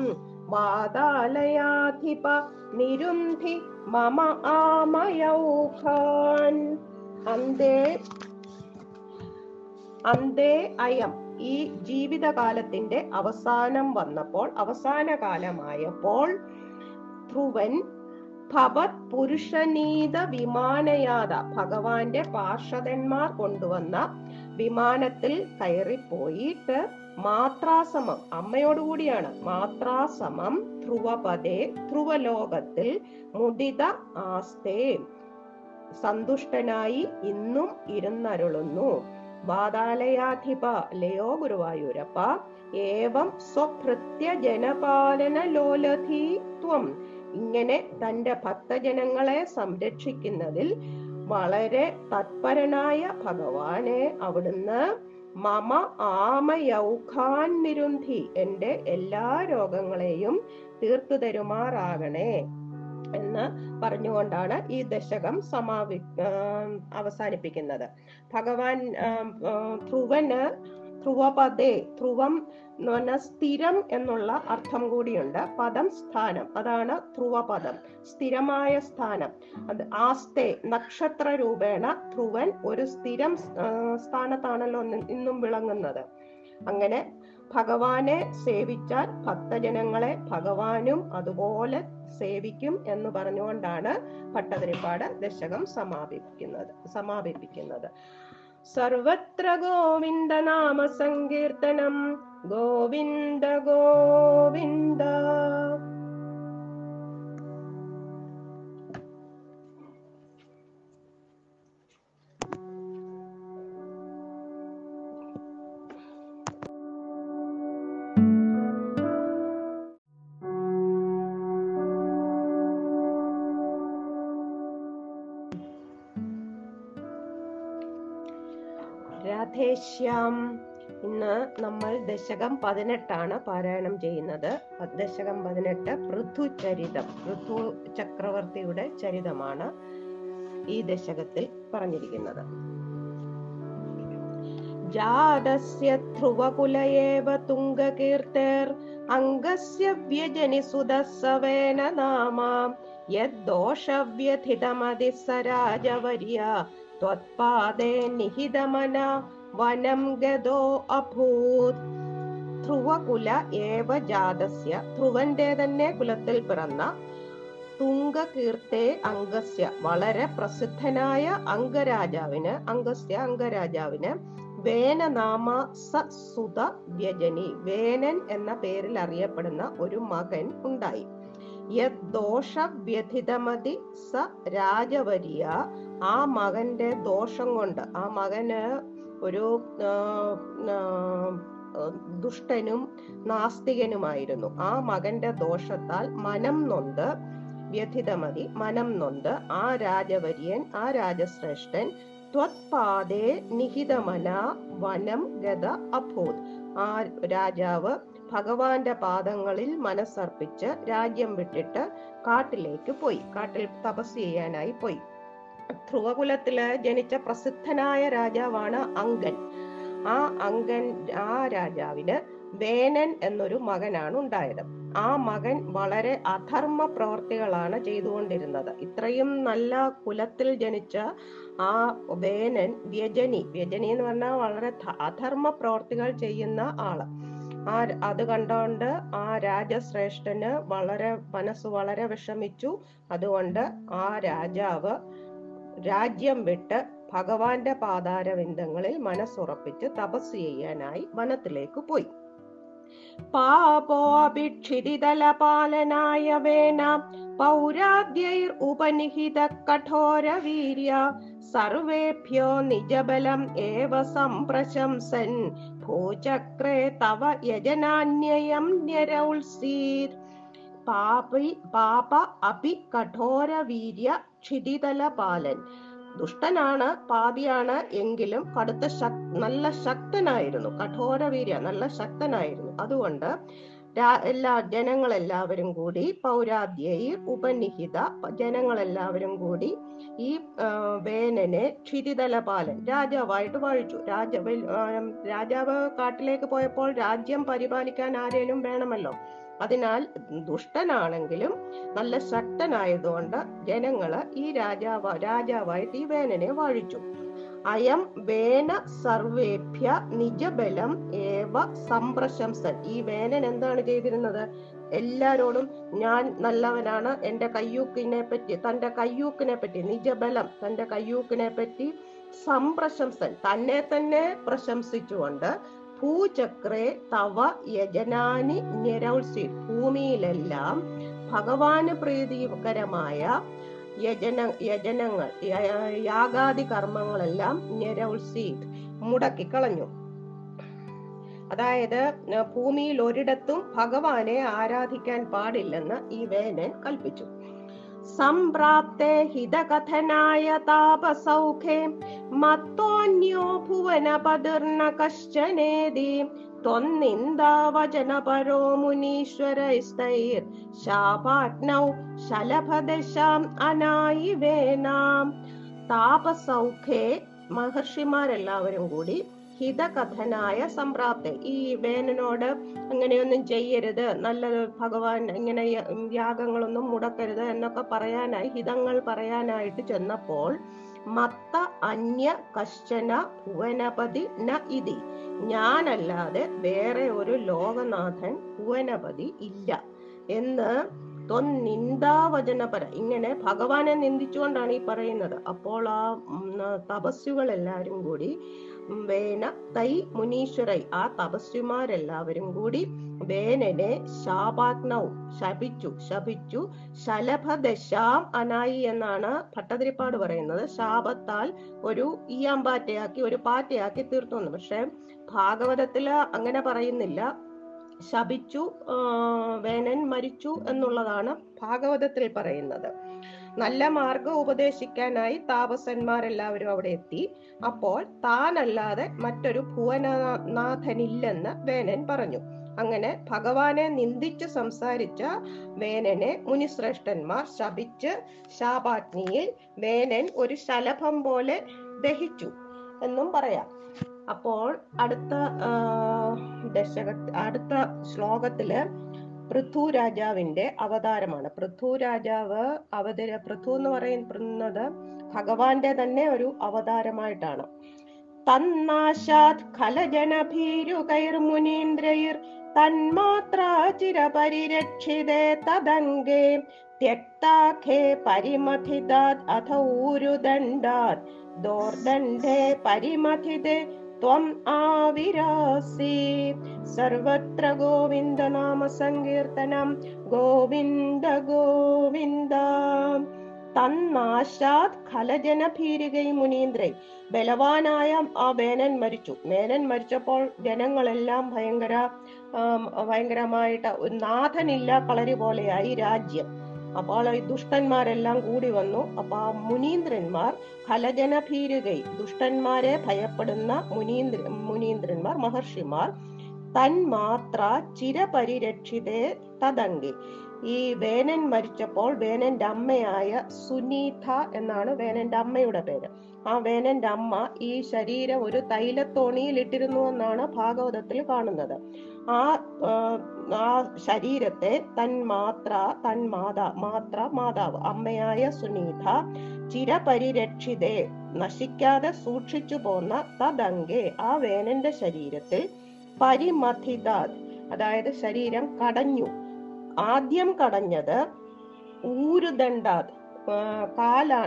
വാതാലയാധിപ നിരുന്ധി മമ ആമയൗഖാൻ. അന്തേ അന്തേ അയം, ഈ ജീവിതകാലത്തിന്റെ അവസാനം വന്നപ്പോൾ, അവസാന കാലമായപ്പോൾ ധ്രുവൻ ഭവത് പുരുഷനീത വിമാനയാത, ഭഗവാന്റെ പാർഷദന്മാർ കൊണ്ടുവന്ന വിമാനത്തിൽ കയറിപ്പോയിട്ട് മാത്രാസമം, അമ്മയോടുകൂടിയാണ്, മാത്രാസമം ധ്രുവപദേ ധ്രുവലോകത്തിൽ മുദിത ആസ്തേ സന്തുഷ്ടനായി ഇന്നും ഇരുന്നരുളുന്നു. വാതാലയാധിപ, ലയോ ഗുരുവായൂരപ്പ, ഏവം സ്വഭൃത്യ ജനപാലന ലോലധീത്വം, ഇങ്ങനെ തന്റെ ഭക്തജനങ്ങളെ സംരക്ഷിക്കുന്നതിൽ വളരെ തത്പരനായ ഭഗവാനെ അവിടുന്ന് മമ ആമയൗഖാൻ നിരുന്ധി, എന്റെ എല്ലാ രോഗങ്ങളെയും തീർത്തു തരുമാറാകണേ എന്ന് പറഞ്ഞുകൊണ്ടാണ് ഈ ദശകം സമാപി അവസാനിപ്പിക്കുന്നത്. ഭഗവാൻ ധ്രുവന് ധ്രുവപദേ, ധ്രുവം എന്ന് പറഞ്ഞാൽ സ്ഥിരം എന്നുള്ള അർത്ഥം കൂടിയുണ്ട്. പദം സ്ഥാനം, അതാണ് ധ്രുവപദം, സ്ഥിരമായ സ്ഥാനം. അത് ആസ്തേ നക്ഷത്ര രൂപേണ ധ്രുവൻ ഒരു സ്ഥിരം സ്ഥാനത്താണല്ലോ ഇന്നും വിളങ്ങുന്നത്. അങ്ങനെ ഭഗവാനെ സേവിച്ചാൽ ഭക്തജനങ്ങളെ ഭഗവാനും അതുപോലെ സേവിക്കും എന്ന് പറഞ്ഞുകൊണ്ടാണ് ഭട്ടതിരിപ്പാട് ദശകം സമാപിപ്പിക്കുന്നത് സമാപിപ്പിക്കുന്നത് സർവത്ര ഗോവിന്ദ നാമ സങ്കീർത്തനം ഗോവിന്ദ ഗോവിന്ദ. രാധേശ്യാം, ഇന്ന് നമ്മൾ ദശകം പതിനെട്ടാണ് പാരായണം ചെയ്യുന്നത്. ദശകം പതിനെട്ട് പൃഥുചരിതം, പൃഥു ചക്രവർത്തിയുടെ ചരിതമാണ് ഈ ദശകത്തിൽ പറഞ്ഞിരിക്കുന്നത്. ജാതസ്യ ധ്രുവകുലയേവ തുംഗകീർത്തേർ അംഗസ്യ വ്യജനിസുദസ്സവേന നാമാം യദ്ദോഷവ്യഥിതമതിസരാജവര്യ ത്വത്പാദേ നിഹിതമന വനം ഗതോ അഭൂത്. ധ്രുവകുല ഏവ ജാതസ്യ, ധ്രുവന്റെ തന്നെ കുലത്തിൽ പിറന്ന, തുംഗകീർത്തേ അംഗസ്യ, വളരെ പ്രസിദ്ധനായ അംഗരാജാവിന്, അംഗസ്യ അംഗരാജാവിന്, വേനനാമ സുത വ്യജനി, വേനൻ എന്ന പേരിൽ അറിയപ്പെടുന്ന ഒരു മകൻ ഉണ്ടായി. യദ്ദോഷവ്യഥിതമതി സ രാജവര്യ, ആ മകന്റെ ദോഷം കൊണ്ട്, ആ മകന് ഒരു ദുഷ്ടനും നാസ്തികനുമായിരുന്നു, ആ മകന്റെ ദോഷത്താൽ മനം നൊന്ത്, വ്യഥിതമതി മനം നൊന്ത് ആ രാജവര്യൻ, ആ രാജശ്രേഷ്ഠൻ, ത്വത്പാദേ നിഹിതമന വനം ഗത അഭൂത്, ആ രാജാവ് ഭഗവാന്റെ പാദങ്ങളിൽ മനസ്സർപ്പിച്ച് രാജ്യം വിട്ടിട്ട് കാട്ടിലേക്ക് പോയി, കാട്ടിൽ തപസ് ചെയ്യാനായി പോയി. ധ്രുവകുലത്തില് ജനിച്ച പ്രസിദ്ധനായ രാജാവാണ് അംഗൻ. ആ അംഗൻ, ആ രാജാവിന് വേനൻ എന്നൊരു മകനാണ് ഉണ്ടായത്. ആ മകൻ വളരെ അധർമ്മ പ്രവർത്തികളാണ് ചെയ്തുകൊണ്ടിരുന്നത്. ഇത്രയും നല്ല കുലത്തിൽ ജനിച്ച ആ വേനൻ വ്യജനി, വ്യജനി എന്ന് പറഞ്ഞാൽ വളരെ അധർമ്മ പ്രവർത്തികൾ ചെയ്യുന്ന ആള്. ആ അത് കണ്ടുകൊണ്ട് ആ രാജശ്രേഷ്ഠന് വളരെ മനസ്സ് വളരെ വിഷമിച്ചു. അതുകൊണ്ട് ആ രാജാവ് രാജ്യം വിട്ട് ഭഗവാന്റെ പാദാരവിന്ദങ്ങളിൽ മനസ്സുറപ്പിച്ച് തപസ് ചെയ്യാനായി വനത്തിലേക്ക് പോയി. പാപോഭിക്ഷിതിതലപാലനായ വേന പൗരാദ്യൈർ ഉപനിഹിത കഠോര വീര്യ സർവേഭ്യോ നിജബലം ഏവ സംപ്രശംസൻ ഭൂചക്രേ തവ യജനാന്യയം ന്യരൗൽസീത്. പാപി പാപ അഭി കഠോര വീര്യ ക്ഷിതിതലപാലൻ, ദുഷ്ടനാണ്, പാപിയാണ്, എങ്കിലും കടുത്ത ശക് നല്ല ശക്തനായിരുന്നു, കഠോര വീര്യ നല്ല ശക്തനായിരുന്നു. അതുകൊണ്ട് എല്ലാ ജനങ്ങളെല്ലാവരും കൂടി പൗരാദ്യയിൽ ഉപനിഹിത, ജനങ്ങളെല്ലാവരും കൂടി ഈ വേനനെ ക്ഷിതിതലപാലൻ രാജാവായിട്ട് വാഴിച്ചു. രാജ രാജാവ് കാട്ടിലേക്ക് പോയപ്പോൾ രാജ്യം പരിപാലിക്കാൻ ആരേലും വേണമല്ലോ. അതിനാൽ ദുഷ്ടനാണെങ്കിലും നല്ല ശക്തനായതുകൊണ്ട് ജനങ്ങള് ഈ രാജാവ രാജാവായിട്ട് ഈ വേനനെ വാഴിച്ചു. അയം വേന സർവേഭ്യ നിജബലം ഏവ സംപ്രശംസൻ, ഈ വേനൻ എന്താണ് ചെയ്തിരുന്നത്? എല്ലാരോടും ഞാൻ നല്ലവനാണ്, എൻ്റെ കയ്യൂക്കിനെ പറ്റി, തൻ്റെ കയ്യൂക്കിനെ പറ്റി, നിജബലം തൻ്റെ കയ്യൂക്കിനെ പറ്റി, സംപ്രശംസൻ തന്നെ തന്നെ പ്രശംസിച്ചുകൊണ്ട്, ഭൂചക്രേ തവ യജനാനി ന്യരൗൽസി, ഭൂമിയിലെല്ലാം ഭഗവാന് പ്രീതികരമായ യജന യജനങ്ങൾ യാഗാദി കർമ്മങ്ങളെല്ലാം ന്യരൗൽസി മുടക്കിക്കളഞ്ഞു. അതായത് ഭൂമിയിൽ ഒരിടത്തും ഭഗവാനെ ആരാധിക്കാൻ പാടില്ലെന്ന് ഈ വേനൻ കൽപ്പിച്ചു. സംപ്രാപ്തേ ഹിതകഥനായ താപസൗഖേ മത്വാന്യോ ഭുവനപതിർന്ന കശ്ചനേതി ത്വന്നിന്ദാവചനപരോ മുനീശ്വരൈസ്തൈർ ശാപാഗ്നൗ ശലഭദശാം അനായിവേനാം. താപസൗഖേ, മഹർഷിമാരെല്ലാവരും കൂടി ഹിതകഥനായ സംപ്രാപ്തി, ഈ വേനനോട് അങ്ങനെയൊന്നും ചെയ്യരുത്, നല്ല ഭഗവാൻ ഇങ്ങനെ യാഗങ്ങളൊന്നും മുടക്കരുത് എന്നൊക്കെ പറയാനായി, ഹിതങ്ങൾ പറയാനായിട്ട് ചെന്നപ്പോൾ മത്ത അന്യ കശ്ചന ഭുവനപതി ന ഇതി, ഞാനല്ലാതെ വേറെ ഒരു ലോകനാഥൻ ഭുവനപതി ഇല്ല എന്ന് നിന്ദാവചനപര ഇങ്ങനെ ഭഗവാനെ നിന്ദിച്ചുകൊണ്ടാണ് ഈ പറയുന്നത്. അപ്പോൾ ആ തപസ്സുകൾ എല്ലാവരും കൂടി വേന തൈ മുനീശ്വരൈ, ആ തപസ്വിമാരെല്ലാവരും കൂടി വേനനെ ശാപാഗ്നവും ശപിച്ചു ശപിച്ചു ശലഭദശാം അനായി എന്നാണ് ഭട്ടതിരിപ്പാട് പറയുന്നത്. ശാപത്താൽ ഒരു ഈയാമ്പാറ്റയാക്കി ഒരു പാറ്റയാക്കി തീർത്തു. പക്ഷെ ഭാഗവതത്തില് അങ്ങനെ പറയുന്നില്ല ശപിച്ചു വേനൻ മരിച്ചു എന്നുള്ളതാണ് ഭാഗവതത്തിൽ പറയുന്നത്. നല്ല മാർഗം ഉപദേശിക്കാനായി താപസന്മാരെല്ലാവരും അവിടെ എത്തി. അപ്പോൾ താനല്ലാതെ മറ്റൊരു ഭുവനനാഥനില്ലെന്ന് വേനൻ പറഞ്ഞു. അങ്ങനെ ഭഗവാനെ നിന്ദിച്ചു സംസാരിച്ച വേനനെ മുനിശ്രേഷ്ഠന്മാർ ശപിച്ച് ശാപാഗ്നിയിൽ വേനൻ ഒരു ശലഭം പോലെ ദഹിച്ചു എന്നും പറയാം. അപ്പോൾ അടുത്ത ദശക അടുത്ത ശ്ലോകത്തില് പൃഥു രാജാവിന്റെ അവതാരമാണ്. പൃഥു രാജാവ് അവതര പൃഥു എന്ന് പറയുന്നത് ഭഗവാന്റെ തന്നെ ഒരു അവതാരമായിട്ടാണ്. തന്നാശാത് ഖലജനഭീരുകൈർമുനീന്ദ്രൈർ തന്മാത്രാചിരപരിരക്ഷിതേ തദംഗേ ത്യക്താഖേ പരിമഥിതാത് അഥൗരുദണ്ഡാത് ദോർദണ്ഡേ പരിമഥിതേ ത്വം ആവിരാസി. സർവത്ര ഗോവിന്ദ നാമ സങ്കീർത്തനം ഗോവിന്ദ ഗോവിന്ദ. തന്നാശാത് ഖലജന ഭീരുകൈ മുനീന്ദ്രൈ, ബലവാനായ ആ വേനൻ മരിച്ചു. വേനൻ മരിച്ചപ്പോൾ ജനങ്ങളെല്ലാം ഭയങ്കര ഭയങ്കരമായിട്ട് നാഥനില്ല കളരി പോലെയായി രാജ്യം. അപ്പോൾ ഈ ദുഷ്ടന്മാരെല്ലാം കൂടി വന്നു. അപ്പൊ ആ മുനീന്ദ്രന്മാർ ഖലജന ഭീരുകൈ, ദുഷ്ടന്മാരെ ഭയപ്പെടുന്ന മുനീന്ദ്ര മുനീന്ദ്രന്മാർ മഹർഷിമാർ തന്മാത്ര ചിരപരിരക്ഷിതേ തദംഗി, ഈ വേനൻ മരിച്ചപ്പോൾ വേനന്റെ അമ്മയായ സുനീത എന്നാണ് വേനന്റെ അമ്മയുടെ പേര്, ആ വേനന്റെ അമ്മ ഈ ശരീരം ഒരു തൈലത്തോണിയിൽ ഇട്ടിരുന്നു എന്നാണ് ഭാഗവതത്തിൽ കാണുന്നത്. ആ ആ ശരീരത്തെ തന്മാത്ര തന്മാതാ മാത്ര മാതാവ് അമ്മയായ സുനീത ചിരപരിരക്ഷിതേ നശിക്കാതെ സൂക്ഷിച്ചു പോന്ന തദംഗേ ആ വേനന്റെ ശരീരത്തിൽ പരിമഥിതാത് അതായത് ശരീരം കടഞ്ഞു. ആദ്യം കടഞ്ഞത് ഊരുദണ്ഡാത് കാലാ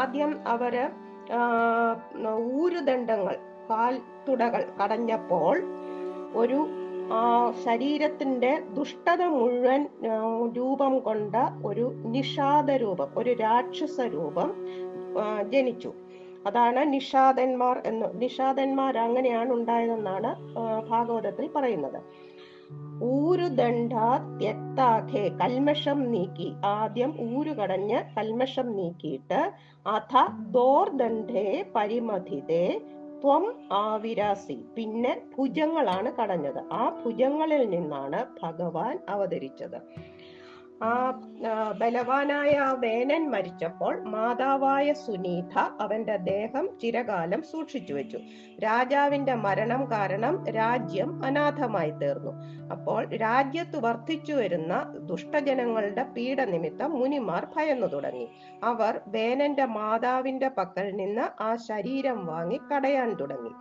ആദ്യം അവര് ഊരുദണ്ഡങ്ങൾ കാൽ തുടകൾ കടഞ്ഞപ്പോൾ ഒരു ആ ശരീരത്തിന്റെ ദുഷ്ടത മുഴുവൻ രൂപം കൊണ്ട ഒരു നിഷാദ രൂപം ഒരു രാക്ഷസ രൂപം ജനിച്ചു. അതാണ് നിഷാദന്മാർ എന്ന് നിഷാദന്മാർ അങ്ങനെയാണ് ഉണ്ടായതെന്നാണ് ഭാഗവതത്തിൽ പറയുന്നത്. ഊരുദണ്ഡ ത്യക്താഖേ കൽമഷം നീക്കി, ആദ്യം ഊരു കടഞ്ഞ് കൽമഷം നീക്കിയിട്ട് അഥ ദോർദണ്ഡേ പരിമഥിതേ ത്വം ആവിരാസി, പിന്നെ ഭുജങ്ങളാണ് കടഞ്ഞത്. ആ ഭുജങ്ങളിൽ നിന്നാണ് ഭഗവാൻ അവതരിച്ചത്. ആ ബലവാനായ വേനൻ മരിച്ചപ്പോൾ മാതാവായ സുനീത അവന്റെ ദേഹം ചിരകാലം സൂക്ഷിച്ചു വെച്ചു. രാജാവിന്റെ മരണം കാരണം രാജ്യം അനാഥമായി തീർന്നു. അപ്പോൾ രാജ്യത്ത് വർദ്ധിച്ചു വരുന്ന ദുഷ്ടജനങ്ങളുടെ പീഡ നിമിത്തം മുനിമാർ ഭയന്നു തുടങ്ങി. അവർ വേനന്റെ മാതാവിന്റെ പക്കൽ നിന്ന് ആ ശരീരം വാങ്ങി കടയാൻ തുടങ്ങി.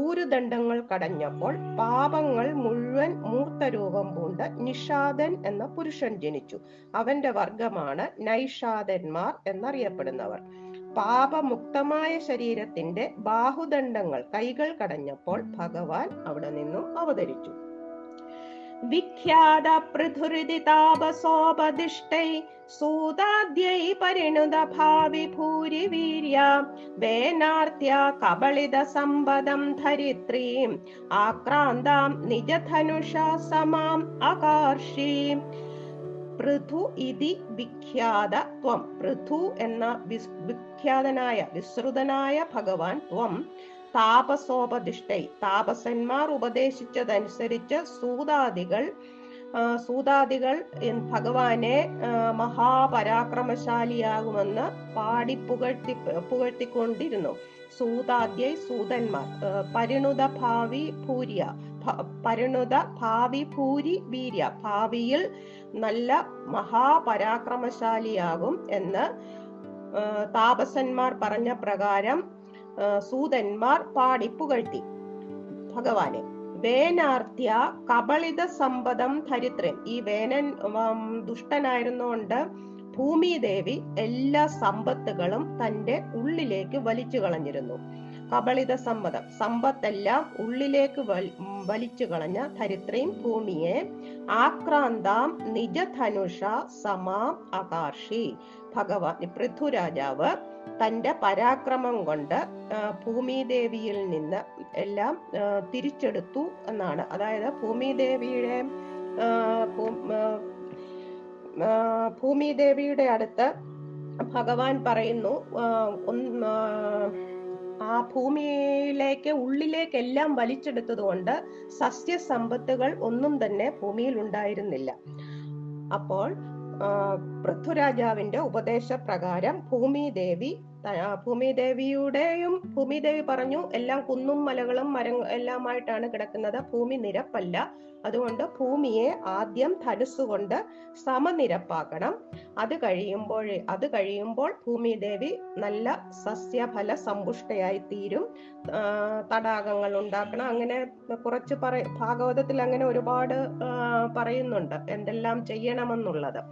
ഊരുദണ്ഡങ്ങൾ കടഞ്ഞപ്പോൾ പാപങ്ങൾ മുഴുവൻ മൂർത്തരൂപം പൂണ്ട നിഷാദൻ എന്ന പുരുഷൻ ജനിച്ചു. അവന്റെ വർഗമാണ് നൈഷാദന്മാർ എന്നറിയപ്പെടുന്നവർ. പാപമുക്തമായ ശരീരത്തിന്റെ ബാഹുദണ്ഡങ്ങൾ കൈകൾ കടഞ്ഞപ്പോൾ ഭഗവാൻ അവിടെ നിന്നും അവതരിച്ചു. വിഖ്യാത പൃഥുരിതി താപസോപദിഷ്ടൈ സൂതാദ്യൈ പരിണുത ഭാവി ഭൂരി വീര്യ വേനാർത്യ കബളിത സമ്പദം ധരിത്രീം ആക്രാന്താം നിജധനുഷാ സമാം അകാർഷി. പൃഥു ഇതി വിഖ്യാത ത്വം, പൃഥു എന്ന വിഖ്യാതനായ വിശ്രുതനായ ഭഗവാൻ ത്വം താപസോപദിഷ്ടൈ, താപസന്മാർ ഉപദേശിച്ചതനുസരിച്ച് സൂതാദികൾ സൂതാദികൾ ഭഗവാനെ മഹാപരാക്രമശാലിയാകുമെന്ന് പാടി പുകഴ്ത്തി പുകഴ്ത്തിക്കൊണ്ടിരുന്നു. സൂതാദ്യ സൂതന്മാർ പരിണുത ഭാവി ഭൂര്യ പരിണുത ഭാവി ഭൂരി വീര്യ ഭാവിയിൽ നല്ല മഹാപരാക്രമശാലിയാകും എന്ന് താപസന്മാർ പറഞ്ഞ പ്രകാരം സൂതന്മാർ പാടിപ്പുകഴ്ത്തി ഭഗവാനെ. വേനാർത്യ കബളിത സമ്പദം ധരിത്രൻ, ഈ വേനൻ ദുഷ്ടനായിരുന്നുകൊണ്ട് ഭൂമിദേവി എല്ലാ സമ്പത്തുകളും തന്റെ ഉള്ളിലേക്ക് വലിച്ചു കളഞ്ഞിരുന്നു. കബളിത സമ്പദം, സമ്പത്തെല്ലാം ഉള്ളിലേക്ക് വലിച്ചു കളഞ്ഞ ധരിത്രീം ഭൂമിയെ ആക്രാന്താം നിജധനുഷ സമാം ആകാർഷി, ഭഗവാൻ പൃഥ്വിരാജാവ് തന്റെ പരാക്രമം കൊണ്ട് ഭൂമിദേവിയിൽ നിന്ന് എല്ലാം തിരിച്ചെടുത്തു എന്നാണ്. അതായത് ഭൂമിദേവിയുടെ ഭൂമിദേവിയുടെ അടുത്ത് ഭഗവാൻ പറയുന്നു, ആ ഭൂമിയിലേക്ക് ഉള്ളിലേക്കെല്ലാം വലിച്ചെടുത്തതുകൊണ്ട് സസ്യസമ്പത്തുകൾ ഒന്നും തന്നെ ഭൂമിയിൽ ഉണ്ടായിരുന്നില്ല. അപ്പോൾ പൃഥ്വിരാജാവിന്റെ ഉപദേശപ്രകാരം ഭൂമിദേവി ഭൂമിദേവിയുടെയും ഭൂമിദേവി പറഞ്ഞു, എല്ലാം കുന്നും മലകളും മരം എല്ലാമായിട്ടാണ് കിടക്കുന്നത്, ഭൂമി നിരപ്പല്ല, അതുകൊണ്ട് ഭൂമിയെ ആദ്യം ധനുസുകൊണ്ട് സമനിരപ്പാക്കണം, അത് കഴിയുമ്പോഴേ അത് കഴിയുമ്പോൾ ഭൂമിദേവി നല്ല സസ്യഫല സമ്പുഷ്ടയായി തീരും, തടാകങ്ങൾ ഉണ്ടാക്കണം. അങ്ങനെ കുറച്ച് പറ ഭാഗവതത്തിൽ അങ്ങനെ ഒരുപാട് പറയുന്നുണ്ട് എന്തെല്ലാം ചെയ്യണമെന്നുള്ളത്.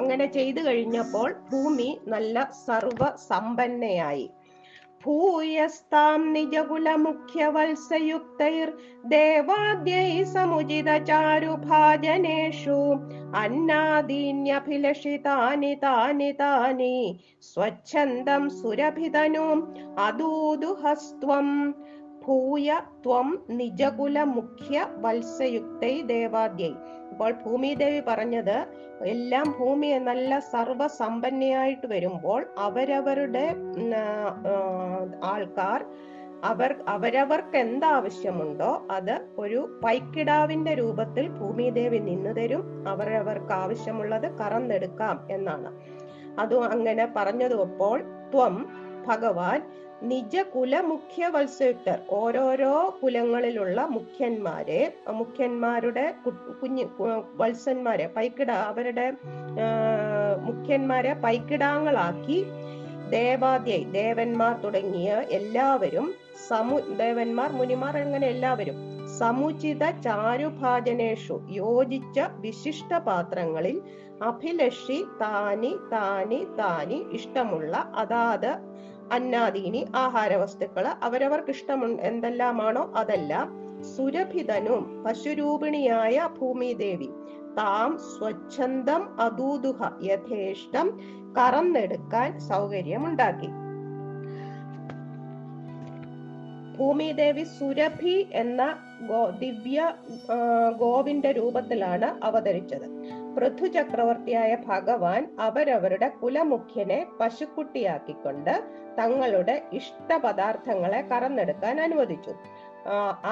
അങ്ങനെ ചെയ്തു കഴിഞ്ഞപ്പോൾ ഭൂമി നല്ല സർവ സമ്പന്നയായി. ഭൂയസ്താം നിജകുലമുഖ്യവത്സയുക്തൈർ ദേവാദ്യൈ സമുചിതചാരുഭാജനേഷു അന്നാദീന്യഭിലഷിതാനി താനി താനി സ്വച്ഛന്ദം സുരഭിതനും അദൂദുഹസ്ത്വം ഭൂയ ത്വം നിജകുലമുഖ്യ വത്സയുക്തൈ ദേവാദ്യൈ. അപ്പോൾ ഭൂമിദേവി പറഞ്ഞത്, എല്ലാം ഭൂമിയെ നല്ല സർവസമ്പന്നയായിട്ട് വരുമ്പോൾ അവരവരുടെ ആൾക്കാർ അവർ അവരവർക്ക് എന്താവശ്യമുണ്ടോ അത് ഒരു പൈക്കിടാവിന്റെ രൂപത്തിൽ ഭൂമിദേവി നിന്നു തരും, അവരവർക്ക് ആവശ്യമുള്ളത് കറന്നെടുക്കാം എന്നാണ്. അതും അങ്ങനെ പറഞ്ഞതുപ്പോൾ ത്വം ഭഗവാൻ നിജകുല മുഖ്യ വത്സയുക്തർ, ഓരോരോ കുലങ്ങളിലുള്ള മുഖ്യന്മാരെ മുഖ്യന്മാരുടെ കുഞ്ഞു വത്സന്മാരെ പൈക്കിട അവരുടെ മുഖ്യന്മാരെ പൈക്കിടാങ്ങളാക്കി ദേവാദ്യ ദേവന്മാർ തുടങ്ങിയ എല്ലാവരും സമു ദേവന്മാർ മുനിമാർ അങ്ങനെ എല്ലാവരും സമുചിത ചാരുഭാജനേഷു യോജിച്ച വിശിഷ്ട പാത്രങ്ങളിൽ അഭിലഷി താനി താനി താനി ഇഷ്ടമുള്ള അതാത് അന്നാദീനി ആഹാര വസ്തുക്കള് അവരവർക്ക് ഇഷ്ടമു എന്തെല്ലാമാണോ അതെല്ലാം സുരഭിതനും പശുരൂപിണിയായ ഭൂമിദേവി താം സ്വച്ഛന്ദം അദൂദുഹ യഥേഷ്ടം കറന്നെടുക്കാൻ സൗകര്യമുണ്ടാക്കി. ഭൂമിദേവി സുരഭി എന്ന ഗോ ദിവ്യ ഗോവിന്റെ രൂപത്തിലാണ് അവതരിച്ചത്. പൃഥു ചക്രവർത്തിയായ ഭഗവാൻ അവരവരുടെ കുലമുഖ്യനെ പശുക്കുട്ടിയാക്കിക്കൊണ്ട് തങ്ങളുടെ ഇഷ്ടപദാർത്ഥങ്ങളെ കറന്നെടുക്കാൻ അനുവദിച്ചു.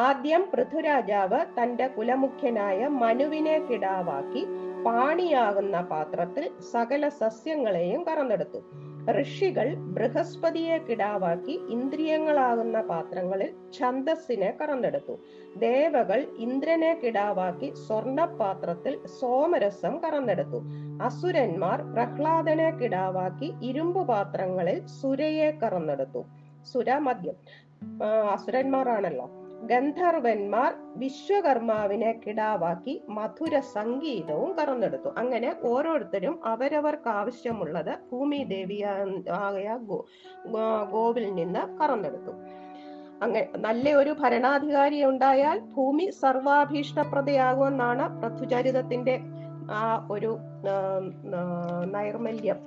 ആദ്യം പൃഥുരാജാവ് തന്റെ കുലമുഖ്യനായ മനുവിനെ കിടാവാക്കി പാണിയാകുന്ന പാത്രത്തിൽ സകല സസ്യങ്ങളെയും കറന്നെടുത്തു. ഋഷികൾ ബൃഹസ്പതിയെ കിടാവാക്കി ഇന്ദ്രിയങ്ങളാകുന്ന പാത്രങ്ങളിൽ ഛന്ദസ്സിനെ കറന്നെടുത്തു. ദേവകൾ ഇന്ദ്രനെ കിടാവാക്കി സ്വർണപാത്രത്തിൽ സോമരസം കറന്നെടുത്തു. അസുരന്മാർ പ്രഹ്ലാദനെ കിടാവാക്കി ഇരുമ്പു പാത്രങ്ങളിൽ സുരയെ കറന്നെടുത്തു. സുര മദ്യം, അസുരന്മാരാണല്ലോ. ഗന്ധർവന്മാർ വിശ്വകർമാവിനെ കിടാവാക്കി മധുര സംഗീതവും കറന്നെടുത്തു. അങ്ങനെ ഓരോരുത്തരും അവരവർക്ക് ആവശ്യമുള്ളത് ഭൂമിദേവിയായ ഗോവിൽ നിന്ന് കറന്നെടുത്തു. അങ്ങനെ നല്ല ഒരു ഭരണാധികാരി ഉണ്ടായാൽ ഭൂമി സർവാഭീഷ്ടപ്രദയാകുമെന്നാണ് പൃഥ്വിചരിതത്തിന്റെ ആ ഒരു നൈർമല്യം.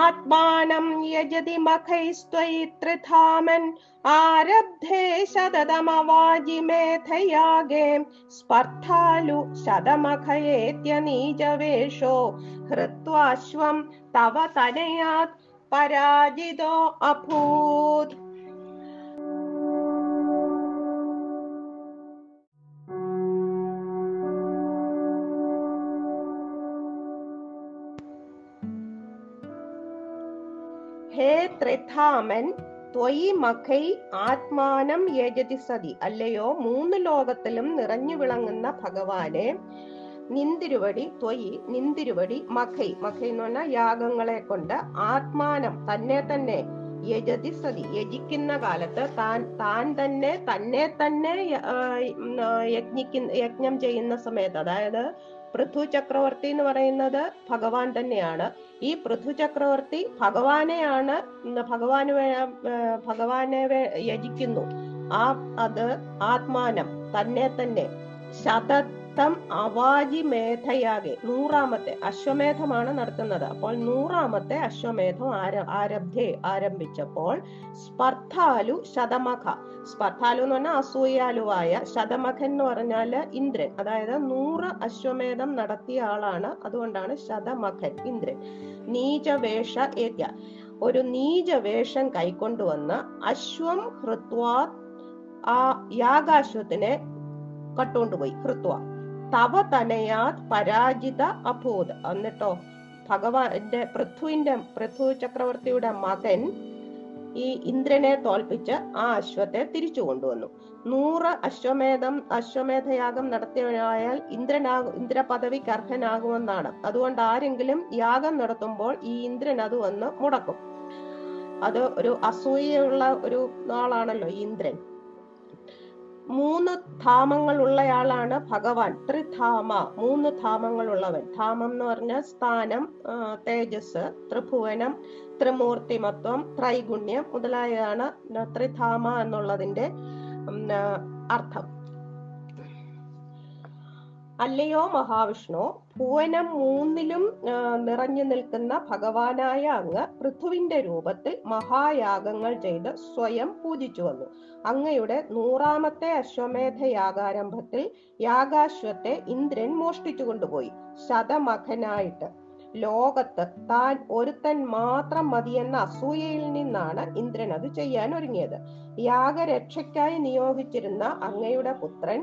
ആത്മാനം യജതി മഖൈസ്ത്വയി ത്രിധാമൻ ആരബ്ധേ ശതമവാജിമേധയാഗേ സ്പർദ്ധാലു ശതമഖയേത്യനീജവേഷോ ഹൃത്വാശ്വം തവ തനയാത് പരാജിതോ അഭൂത്. ഹേ ത്രിധാമൻ, ത്വയി മഖൈ ആത്മാനം യജതി സതി, അല്ലയോ മൂന്ന് ലോകത്തിലും നിറഞ്ഞു വിളങ്ങുന്ന ഭഗവാനെ, നിന്തിരുവടി ത്വയി നിന്തിരുവടി മഖൈ മഖൈ എന്ന് പറഞ്ഞാൽ യാഗങ്ങളെ കൊണ്ട് ആത്മാനം തന്നെ തന്നെ യജതി സതി യജിക്കുന്ന കാലത്ത് താൻ താൻ തന്നെ തന്നെ തന്നെ യജ്ഞിക്കുന്ന യജ്ഞം ചെയ്യുന്ന സമയത്ത്, അതായത് പൃഥു ചക്രവർത്തി എന്ന് പറയുന്നത് ഭഗവാൻ തന്നെയാണ്. ഈ പൃഥു ചക്രവർത്തി ഭഗവാനെയാണ് ഭഗവാന് ഭഗവാനെ യജിക്കുന്നു. ആ അത് ആത്മാനം തന്നെ തന്നെ ശതത്തം അവാജി മേധയാകെ നൂറാമത്തെ അശ്വമേധമാണ് നടത്തുന്നത്. അപ്പോൾ നൂറാമത്തെ അശ്വമേധം ആര ആരബ്ധേ ആരംഭിച്ചപ്പോൾ സ്പർദ്ധാലു ശതമഖ സ്പർദ്ധാലു എന്ന് പറഞ്ഞാൽ അസൂയാലുവായ ശതമഖൻ എന്ന് പറഞ്ഞാല് ഇന്ദ്രൻ, അതായത് നൂറ് അശ്വമേധം നടത്തിയ ആളാണ്, അതുകൊണ്ടാണ് ശതമഖൻ ഇന്ദ്രൻ. നീചവേഷ ഏത്യ ഒരു നീചവേഷം കൈക്കൊണ്ടുവന്ന് അശ്വം ഹൃത്വാ ആ യാഗാശ്വത്തിനെ കട്ടുകൊണ്ടുപോയി. ഹൃത്വ തവ തനയാത് പരാജിത അഭൂത്. എന്നിട്ടോ ഭഗവാന്റെ പൃഥ്വിന്റെ പൃഥ്വി ചക്രവർത്തിയുടെ മകൻ ഈ ഇന്ദ്രനെ തോൽപ്പിച്ച് ആ അശ്വത്തെ തിരിച്ചു കൊണ്ടുവന്നു. നൂറ് അശ്വമേധം അശ്വമേധയാഗം നടത്തിയവനായാൽ ഇന്ദ്രനാകും ഇന്ദ്രപദവിക്ക് അർഹനാകുമെന്നാണ്. അതുകൊണ്ട് ആരെങ്കിലും യാഗം നടത്തുമ്പോൾ ഈ ഇന്ദ്രൻ അത് വന്ന് മുടക്കും. അത് ഒരു അസൂയുള്ള ഒരു ആളാണല്ലോ ഇന്ദ്രൻ. മൂന്ന് ധാമങ്ങൾ ഉള്ളയാളാണ് ഭഗവാൻ. ത്രിധാമ മൂന്ന് ധാമങ്ങളുള്ളവൻ. ധാമം എന്ന് പറഞ്ഞാൽ സ്ഥാനം, തേജസ്, ത്രിഭുവനം, ത്രിമൂർത്തിമത്വം, ത്രൈഗുണ്യം മുതലായാണ് ത്രിധാമ എന്നുള്ളതിന്റെ അർത്ഥം. അല്ലയോ മഹാവിഷ്ണു, ഭുവനം മൂന്നിലും നിറഞ്ഞു നിൽക്കുന്ന ഭഗവാനായ അങ്ങ് പൃഥുവിന്റെ രൂപത്തിൽ മഹായാഗങ്ങൾ ചെയ്ത് സ്വയം പൂജിച്ചു വന്നു. അങ്ങയുടെ നൂറാമത്തെ അശ്വമേധ യാഗാരംഭത്തിൽ യാഗാശ്വത്തെ ഇന്ദ്രൻ മോഷ്ടിച്ചു കൊണ്ടുപോയി ശതമഖനായിട്ട്. ലോകത്ത് താൻ ഒരുത്തൻ മാത്രം മതിയെന്ന അസൂയയിൽ നിന്നാണ് ഇന്ദ്രൻ അത് ചെയ്യാൻ ഒരുങ്ങിയത്. യാഗരക്ഷയ്ക്കായി നിയോഗിച്ചിരുന്ന അങ്ങയുടെ പുത്രൻ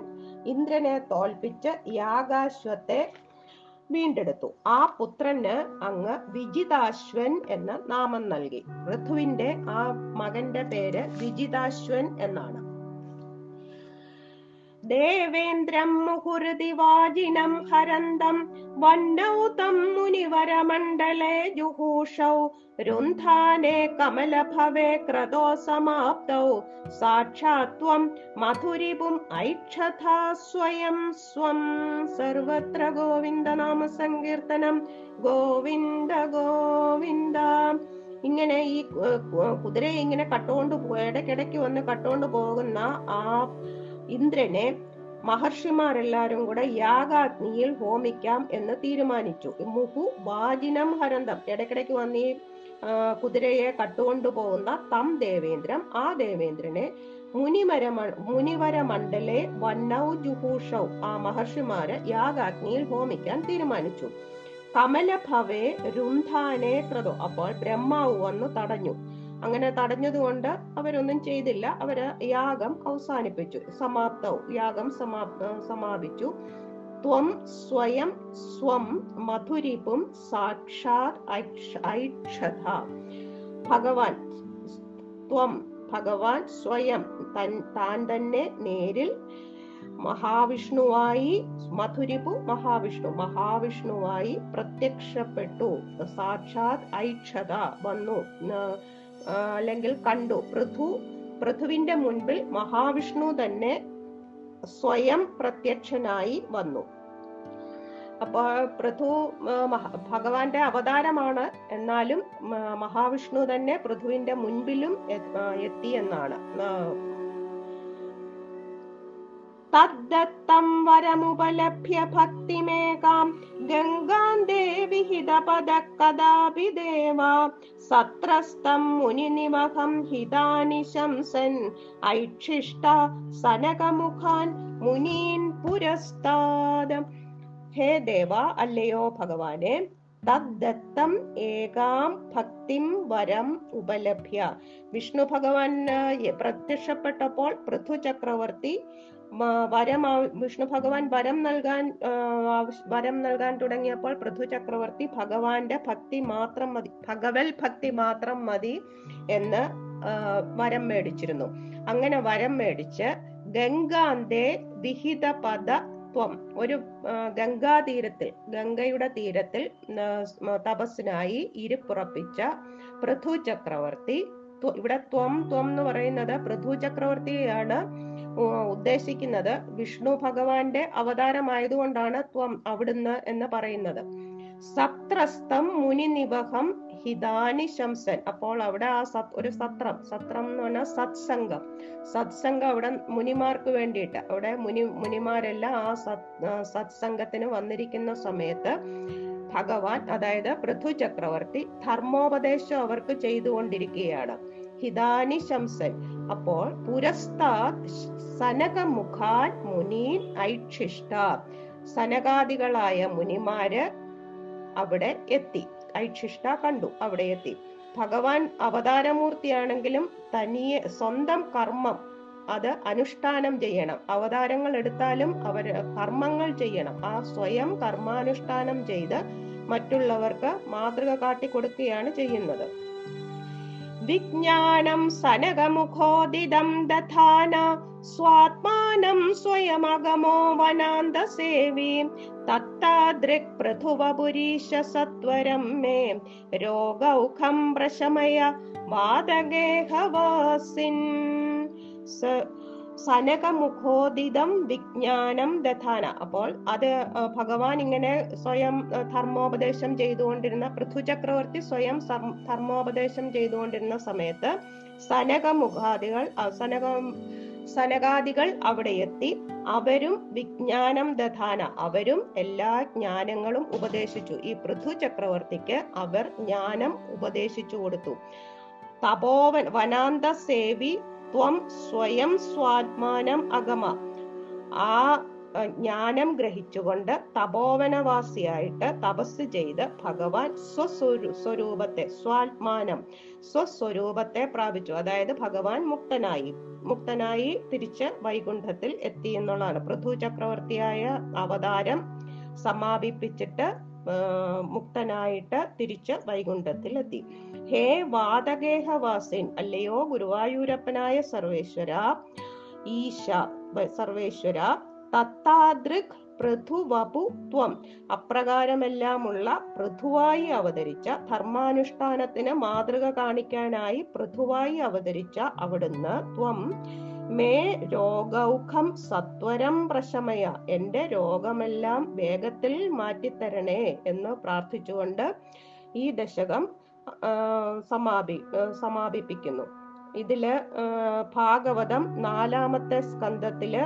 ഇന്ദ്രനെ തോൽപ്പിച്ച് യാഗാശ്വത്തെ വീണ്ടെടുത്തു. ആ പുത്രന് അങ്ങ് വിജിതാശ്വൻ എന്ന നാമം നൽകി. ഋതുവിന്റെ ആ മകന്റെ പേര് വിജിതാശ്വൻ എന്നാണ്. ദേവേന്ദ്രം മുഹുർദിവാജിനം ഹരന്തം വന്നൗതം മുനിവരമണ്ഡലേ ജുഹൂഷൗ രുന്ധാനേ കമലഭവേ ക്രതോ സമാപ്തൗ സാക്ഷാത്വം മധുരിപും ഐക്ഷതാ സ്വയം സ്വം. സർവത്ര ഗോവിന്ദനാമ സങ്കീർത്തനം ഗോവിന്ദ ഗോവിന്ദ. ഇങ്ങനെ ഈ കുതിരയെ ഇങ്ങനെ കട്ടുകൊണ്ട് ഇടയ്ക്കിടയ്ക്ക് വന്ന് കട്ടുകൊണ്ട് പോകുന്ന ആ ഇന്ദ്രനെ മഹർഷിമാരെല്ലാരും കൂടെ യാഗാഗ്നിയിൽ ഹോമിക്കാം എന്ന് തീരുമാനിച്ചു. മുഹു വാജിനം ഹരന്തം ഇടയ്ക്കിടയ്ക്ക് വന്ന് ഈ കുതിരയെ കട്ടുകൊണ്ടുപോകുന്ന തം ദേവേന്ദ്രം ആ ദേവേന്ദ്രനെ മുനിമരമ മുനിവരമണ്ഡലെ വന്നൗ ജുഹൂഷൗ ആ മഹർഷിമാര് യാഗാഗ്നിയിൽ ഹോമിക്കാൻ തീരുമാനിച്ചു. കമലഭവേ രുന്ധാനേ കൃതോ അപ്പോൾ ബ്രഹ്മാവ് വന്നു തടഞ്ഞു. അങ്ങനെ തടഞ്ഞതുകൊണ്ട് അവരൊന്നും ചെയ്തില്ല. അവര് യാഗം അവസാനിപ്പിച്ചു. സമാപ്തവും യാഗം സമാപിച്ചു. ത്വം സ്വയം സ്വം മധുരിപും സാക്ഷാത് ഐക്ഷത ഭഗവാൻ ത്വം ഭഗവാൻ സ്വയം താൻ തന്നെ നേരിൽ മഹാവിഷ്ണുവായി മധുരിപു മഹാവിഷ്ണു മഹാവിഷ്ണുവായി പ്രത്യക്ഷപ്പെട്ടു. സാക്ഷാത് ഐക്ഷത വന്നു അല്ലെങ്കിൽ കണ്ടു. പൃഥു പൃഥുവിന്റെ മുൻപിൽ മഹാവിഷ്ണു തന്നെ സ്വയം പ്രത്യക്ഷനായി വന്നു. അപ്പൊ പൃഥു ഭഗവാന്റെ അവതാരമാണ്, എന്നാലും മഹാവിഷ്ണു തന്നെ പൃഥുവിന്റെ മുൻപിലും എത്തി എന്നാണ്. തദ്ദത്തം വരമുപലഭ്യ ഭക്തിമേകാം ഗംഗാന്തേ വിഹിതപദകദാപി ദേവാ സത്രസ്തം മുനിനിമഹം ഹിതാനിശംസൻ ഐച്ഛിഷ്ട സനകമുഖാൻ മുനീൻ പുരസ്താദം. ഹേ ദേവ, അല്ലയോ ഭഗവാനെ, തദ്ദത്തം ഏകാം ഭക്തിം വരം ഉപലഭ്യ. വിഷ്ണു ഭഗവാൻ പ്രത്യക്ഷപ്പെട്ടപ്പോൾ പൃഥു ചക്രവർത്തി വരം വിഷ്ണു ഭഗവാൻ വരം നൽകാൻ വരം നൽകാൻ തുടങ്ങിയപ്പോൾ പൃഥു ചക്രവർത്തി ഭഗവാന്റെ ഭക്തി മാത്രം മതി, ഭഗവൽ ഭക്തി മാത്രം മതി എന്ന് വരം മേടിച്ചിരുന്നു. അങ്ങനെ വരം മേടിച്ച് ഗംഗാന്തേ വിഹിത പദ ത്വം ഒരു ഗംഗാതീരത്തിൽ ഗംഗയുടെ തീരത്തിൽ തപസ്സിനായി ഇരുപ്പുറപ്പിച്ച പൃഥു ചക്രവർത്തി. ഇവിടെ ത്വം ത്വം എന്ന് പറയുന്നത് പൃഥു ചക്രവർത്തിയാണ് ഉദ്ദേശിക്കുന്നത്. വിഷ്ണു ഭഗവാന്റെ അവതാരമായതുകൊണ്ടാണ് ത്വം അവിടുന്ന് എന്ന് പറയുന്നത്. സത്രസ്തം മുനി നിവഹം ഹിതാനി ശംസൻ. അപ്പോൾ അവിടെ ആ സത് ഒരു സത്രം സത്രം എന്ന് പറഞ്ഞാൽ സത്സംഗം സത്സംഗം അവിടെ മുനിമാർക്ക് വേണ്ടിയിട്ട് അവിടെ മുനി മുനിമാരെല്ലാം ആ സത് സത്സംഗത്തിന് വന്നിരിക്കുന്ന സമയത്ത് ഭഗവാൻ അതായത് പൃഥു ചക്രവർത്തി ധർമ്മോപദേശം അവർക്ക് ചെയ്തുകൊണ്ടിരിക്കുകയാണ്. ഹിതാനി ശംസൻ. അപ്പോൾ പുരസ്താത് സനകമുഖാൻ മുനീൻ ഐക്ഷിഷ്ട. സനകാദികളായ മുനിമാര് അവിടെ എത്തി, ഐക്ഷിഷ്ട കണ്ടു, അവിടെ എത്തി. ഭഗവാൻ അവതാരമൂർത്തിയാണെങ്കിലും തനിയെ സ്വന്തം കർമ്മം അത് അനുഷ്ഠാനം ചെയ്യണം. അവതാരങ്ങൾ എടുത്താലും അവർ കർമ്മങ്ങൾ ചെയ്യണം. ആ സ്വയം കർമാനുഷ്ഠാനം ചെയ്ത് മറ്റുള്ളവർക്ക് മാതൃക കാട്ടിക്കൊടുക്കുകയാണ് ചെയ്യുന്നത്. വിജ്ഞാനം സനകമുഖോദിതം ദധാന സ്വാത്മാനം സ്വയമഗമോ വനാന്തസേവി തത്താദൃക് പൃഥുവപുരീശ സത്വരം മേ രോഗൗഖം പ്രശമയ വാദഗേഹവാസിൻ. സനകമുഖോദിതം വിജ്ഞാനം ദധാന. അപ്പോൾ അത് ഭഗവാൻ ഇങ്ങനെ സ്വയം ധർമ്മോപദേശം ചെയ്തുകൊണ്ടിരുന്ന പൃഥു ചക്രവർത്തി സ്വയം ധർമ്മോപദേശം ചെയ്തുകൊണ്ടിരുന്ന സമയത്ത് സനകമുഖാദികൾ സനക സനകാദികൾ അവിടെ എത്തി. അവരും വിജ്ഞാനം ദധാന, അവരും എല്ലാ ജ്ഞാനങ്ങളും ഉപദേശിച്ചു. ഈ പൃഥു ചക്രവർത്തിക്ക് അവർ ജ്ഞാനം ഉപദേശിച്ചു കൊടുത്തു. തപോവൻ വനാന്ത സേവി ത്വം സ്വയം സ്വാത്മാനം അഗമ. ആ ജ്ഞാനം ഗ്രഹിച്ചുകൊണ്ട് തപോവനവാസിയായിട്ട് തപസ് ചെയ്ത് ഭഗവാൻ സ്വസ്വരൂ സ്വരൂപത്തെ സ്വാത്മാനം സ്വസ്വരൂപത്തെ പ്രാപിച്ചു. അതായത് ഭഗവാൻ മുക്തനായി മുക്തനായി തിരിച്ച് വൈകുണ്ഠത്തിൽ എത്തി എന്നുള്ളതാണ്. പൃഥു ചക്രവർത്തിയായ അവതാരം സമാപിപ്പിച്ചിട്ട് മുക്തനായിട്ട് തിരിച്ച് വൈകുണ്ഠത്തിൽ എത്തി. ഹേ വാതഗേഹവാസിൻ, അല്ലയോ ഗുരുവായൂരപ്പനായ സർവേശ്വര ഈശ സർവേശ്വര, തത്താദൃക് പൃഥുവപു ത്വം, അപ്രകാരമെല്ലാമുള്ള പൃഥുവായി അവതരിച്ച ധർമാനുഷ്ഠാനത്തിന് മാതൃക കാണിക്കാനായി പൃഥുവായി അവതരിച്ച അവിടുന്ന് ത്വം മേ രോഗൗഖം സത്വരം പ്രശമയ, എന്റെ രോഗമെല്ലാം വേഗത്തിൽ മാറ്റിത്തരണേ എന്ന് പ്രാർത്ഥിച്ചുകൊണ്ട് ഈ ദശകം സമാപി സമാപിപ്പിക്കുന്നു. ഇതില് ഭാഗവതം നാലാമത്തെ സ്കന്ധത്തില്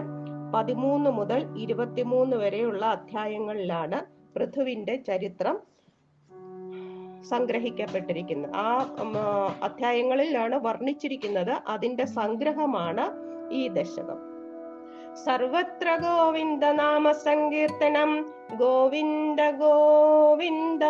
പതിമൂന്ന് മുതൽ ഇരുപത്തിമൂന്ന് വരെയുള്ള അധ്യായങ്ങളിലാണ് പൃഥുവിന്റെ ചരിത്രം സംഗ്രഹിക്കപ്പെട്ടിരിക്കുന്നത്. ആ അധ്യായങ്ങളിലാണ് വർണ്ണിച്ചിരിക്കുന്നത്. അതിന്റെ സംഗ്രഹമാണ് ഈ ദശകം. സർവത്ര ഗോവിന്ദ നാമ സങ്കീർത്തനം. ഗോവിന്ദ ഗോവിന്ദ.